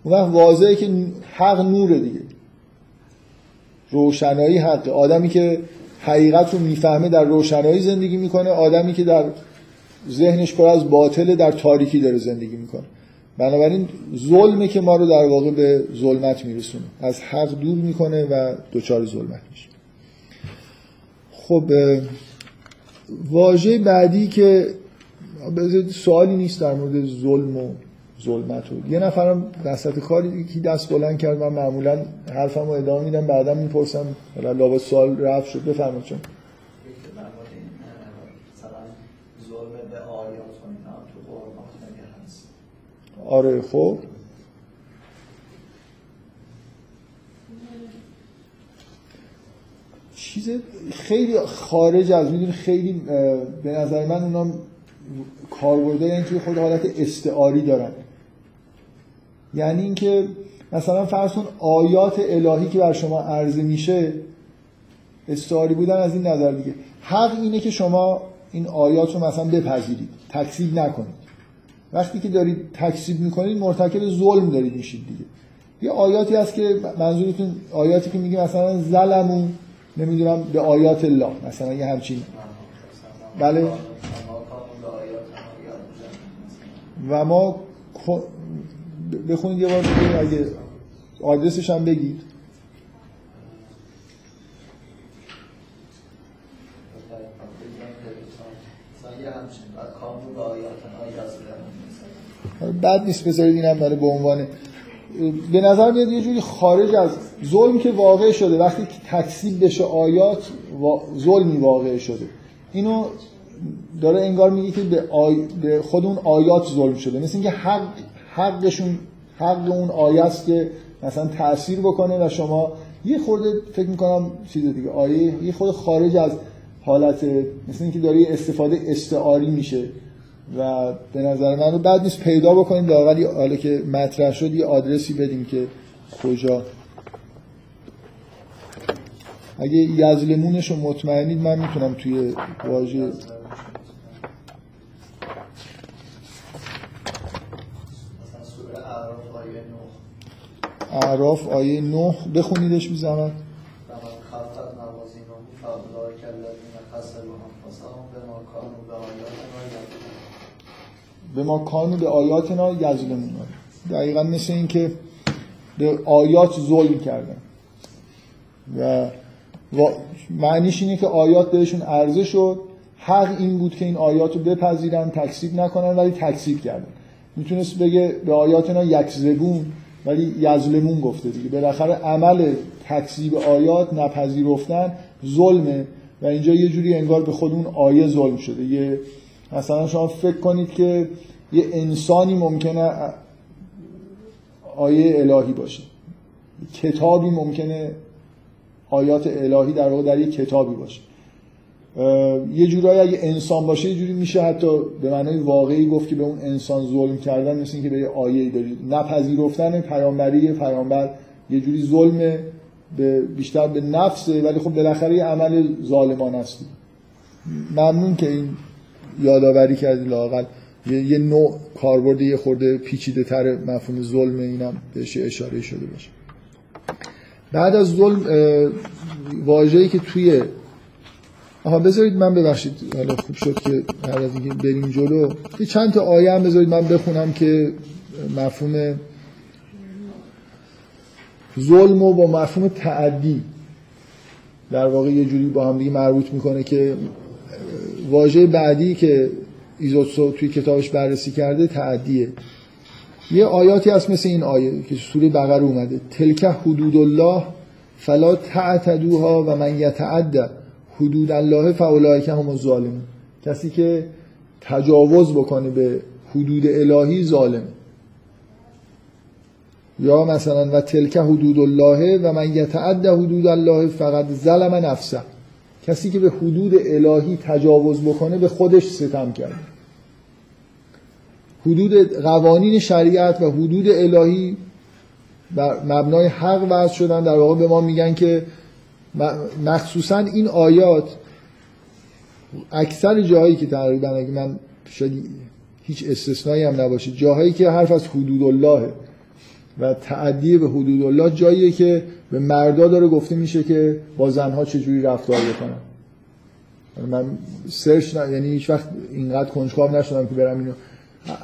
اون وقت واضحه که حق نوره دیگه، روشنایی حق. آدمی که حقیقت رو میفهمه در روشنایی زندگی میکنه، آدمی که در ذهنش پر از باطل در تاریکی داره زندگی میکنه. بنابراین ظلمه که ما رو در واقع به ظلمت میرسونه، از حق دور میکنه و دوچار ظلمت میشه. خب واژه بعدی که سوالی نیست در مورد ظلم و ظلمت رو. یه نفرم دستت کاری که دست بلند کرد، من معمولا حرفم رو ادامه میدم بعدم میپرسم لابد سوال رفت شد. بفرمایید. چون آره خب چیز خیلی خارج از میدونی، خیلی به نظر من اونام کاربرده، یعنی توی خود حالت استعاری دارن. یعنی اینکه مثلا فرض کن آیات الهی که بر شما عرضه میشه استعاری بودن از این نظر دیگه. حق اینه که شما این آیات رو مثلا بپذیرید، تکذیب نکنید. وقتی که دارید تکذیب میکنید مرتکب ظلم دارید میشید دیگه. یه آیاتی هست که منظورتون آیاتی که میگه مثلا ظلمو نمیدونم به آیات الله، مثلا یه همچین، بله، و ما بخونید یه بار دیگه اگه آدرسش هم بگید. بد نیست بذارید این هم داره به عنوان به نظر میاد یه جوری خارج از ظلم که واقع شده. وقتی که تکذیب بشه آیات ظلمی واقع شده. اینو داره انگار میگه که به, آی... به خود اون آیات ظلم شده، مثل اینکه حق حقشون حق اون آیاست که مثلا تأثیر بکنه و شما یه خورده فکر میکنم چیز دیگه آیه یه خورده خارج از حالت، مثل اینکه داره استفاده استعاری میشه و به نظر من رو بد نیست پیدا بکنیم لااقل حالا که مطرح شد یه آدرسی بدیم که کجا. اگه یظلمونش رو مطمئنید من میتونم توی واژه اعراف آیه نه بخونیدش بی زحمت. به ما کانو به آیاتنا یظلمون، دقیقا مثل این که به آیات ظلم کردن و معنیش اینه که آیات بهشون عرضه شد. حق این بود که این آیات رو بپذیرن، تکذیب نکنن، ولی تکذیب کردن. میتونست بگه به آیاتنا یکذبون ولی یظلمون گفته دیگه. بالاخره عمل تکذیب آیات، نپذیرفتن، ظلمه و اینجا یه جوری انگار به خود اون آیه ظلم شده. یه مثلا شما فکر کنید که یه انسانی ممکنه آیه الهی باشه، کتابی ممکنه آیات الهی در واقع در یه کتابی باشه. یه جورایی اگه انسان باشه یه جوری میشه حتی به معنای واقعی گفت که به اون انسان ظلم کردن، مثل این که به یه آیه دارید. نپذیرفتن پیامبری پیامبر یه جوری ظلمه، به بیشتر به نفسه، ولی خب بالاخره یه عمل ظالمانه است. ممنون که این یادآوری کردی، لااقل یه،, یه نوع کاربرد یه خورده پیچیده تر مفهوم ظلم اینم بهش اشاره شده باشه. بعد از ظلم واژه‌ای که توی آها بذارید من ببخشید حالا خوب شد که بعد از اینکه بریم جلو یه چند تا آیه هم بذارید من بخونم که مفهوم ظلم و با مفهوم تعدی در واقع یه جوری با هم دیگه مربوط میکنه. که واژه بعدی که ایزوتسو توی کتابش بررسی کرده تعدیه. یه آیاتی هست مثل این آیه که سوره بقره اومده، تلکه حدود الله فلا تعتدوها و من یتعد حدود الله فاولئک هم الظالمون. کسی که تجاوز بکنه به حدود الهی ظالمه. یا مثلا و تلکه حدود الله و من یتعد حدود الله فقط ظلم نفسه، کسی که به حدود الهی تجاوز بکنه به خودش ستم کرده. حدود قوانین شریعت و حدود الهی بر مبنای حق وضع شدن، در واقع به ما میگن که مخصوصا این آیات اکثر جاهایی که تقریبا اگه من شاید هیچ استثنایی هم نباشه، جاهایی که حرف از حدود الله و تعدی به حدود الله، جاییه که به مردا داره گفته میشه که با زنها چجوری رفتار بکنن. من سرچ ن... یعنی هیچ وقت اینقدر کنجکاو نشدم که برم اینو،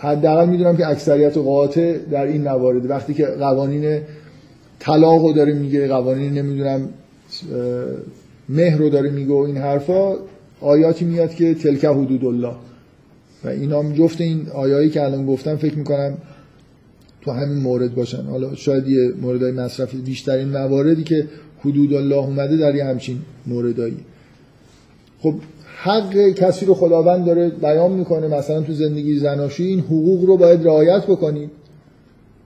حداقل میدونم که اکثریت قاطع در این موارد وقتی که قوانین طلاقو داره میگه، قوانین نمیدونم مهر رو داره میگه و این حرفا، آیاتی میاد که تلکه حدود الله و اینا هم جفت این آیایی که الان گفتم فکر میکنم تو همین مورد باشن. حالا شاید یه موردای مصرفی، بیشترین مواردی که حدود الله اومده در یه همچین موردایی. خب حق کسی رو خداوند داره بیان میکنه، مثلا تو زندگی زناشویی این حقوق رو باید رعایت بکنی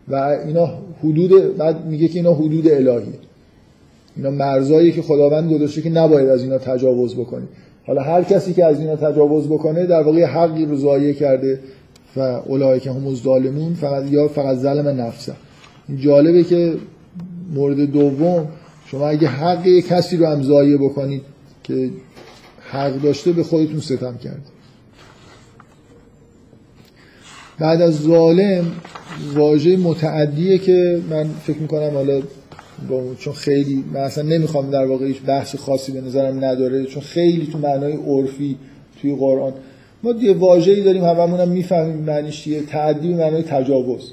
و اینا حدود، بعد میگه که اینا حدود الهیه، اینا مرزایی که خداوند گذاشته که نباید از اینا تجاوز بکنی. حالا هر کسی که از اینا تجاوز بکنه در واقع حقی رو ضایع کرده و اولئک هم الظالمون فقط یا فقط ظلم نفسه. جالبه که مورد دوم شما اگه حق کسی رو هم ضایع بکنید که حق داشته به خودتون ستم کرد. بعد از ظالم واژه متعدیه که من فکر میکنم حالا چون خیلی من اصلا نمیخوام در واقع هیچ بحث خاصی به نظرم نداره، چون خیلی تو معنای عرفی توی قرآن ما یه واژه‌ای داریم هممون هم میفهمیم معنیش چیه. تعدی معنای تجاوز،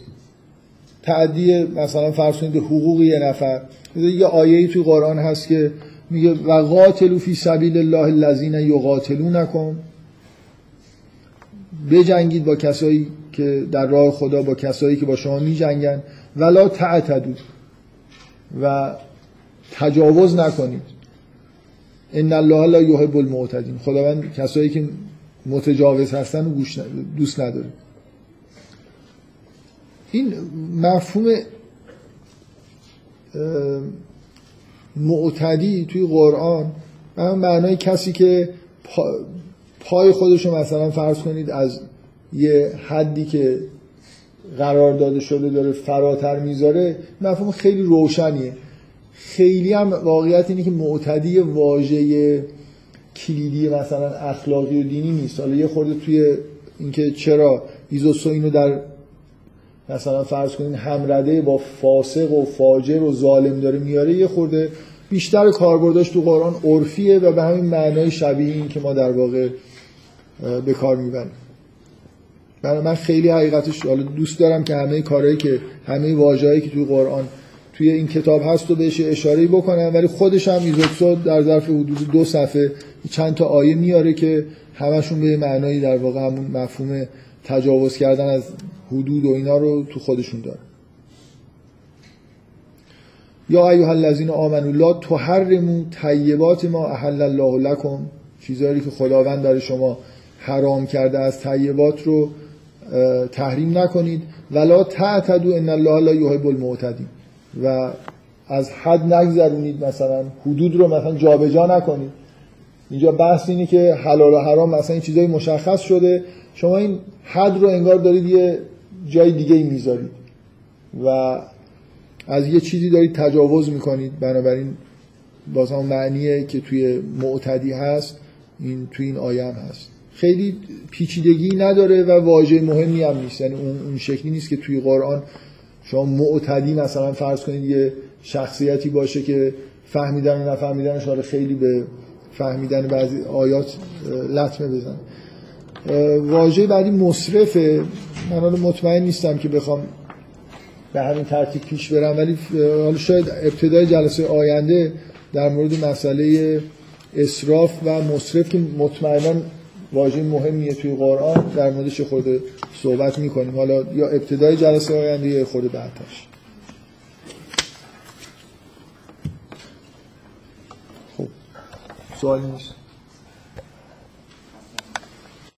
تعدی مثلا فرض کنید حقوق یه نفر. یه آیه‌ای توی قرآن هست که میگه و قاتلوا فی سبیل الله الذین یقاتلونکم، بجنگید با کسایی که در راه خدا با کسایی که با شما میجنگن، ولا تعتدوا و تجاوز نکنید، ان الله لا یحب المعتدین، خداوند کسایی که متجاوز هستن و دوست نداره. این مفهوم معتدی توی قرآن به معنای کسی که پا پای خودشو مثلا فرض کنید از یه حدی که قرار داده شده داره فراتر میذاره، مفهوم خیلی روشنیه. خیلی هم واقعیت اینه که معتدی واژه کلیدی مثلا اخلاقی و دینی نیست. حالا یه خورده توی اینکه چرا ایزوتسو اینو در مثلا فرض کنین همرده با فاسق و فاجر و ظالم داره میاره، یه خورده بیشتر کاربردش تو قرآن عرفیه و به همین معنای شبیه این که ما در واقع به کار میبریم. برای من خیلی حقیقتش حالا دوست دارم که همه کارهایی که همه واژه‌هایی که توی قرآن توی این کتاب هست رو بهش اشاره‌ای بکنم، ولی خودش هم ایزوتسو در ظرف حدود دو صفحه چند تا آیه میاره که همشون به معنای در واقع همون مفهوم تجاوز کردن از حدود و اینا رو تو خودشون داره. یا ایها الذین آمنوا لا تحرموا طیبات ما احل الله لكم، چیزایی که خداوند برای شما حرام کرده از طیبات رو تحریم نکنید. ولا تعتدوا ان الله لا یحب المعتدین، و از حد نگذرونید، مثلا حدود رو مثلا جابجا نکنید. اینجا بحث اینه که حلال و حرام مثلا این چیزای مشخص شده، شما این حد رو انگار دارید یه جای دیگه میذارید و از یه چیزی دارید تجاوز میکنید. بنابراین باز هم معنیه که توی معتدی هست، این توی این آیه هم هست. خیلی پیچیدگی نداره و واژه مهمی هم نیست، یعنی اون اون شکلی نیست که توی قرآن شما معتدی مثلا فرض کنید یه شخصیتی باشه که فهمیدن و نفهمیدنش داره خیلی به فهمیدن بعضی آیات لطمه بزن. واژه بعدی مصرفه. من حالا مطمئن نیستم که بخوام به همین ترتیب پیش برم، ولی حالا شاید ابتدای جلسه آینده در مورد مسئله اسراف و مصرف که مطمئنا واژه مهمیه توی قرآن، در موردش خورده صحبت میکنیم، حالا یا ابتدای جلسه آینده یا خورده بعدش. خب سوالی نیست.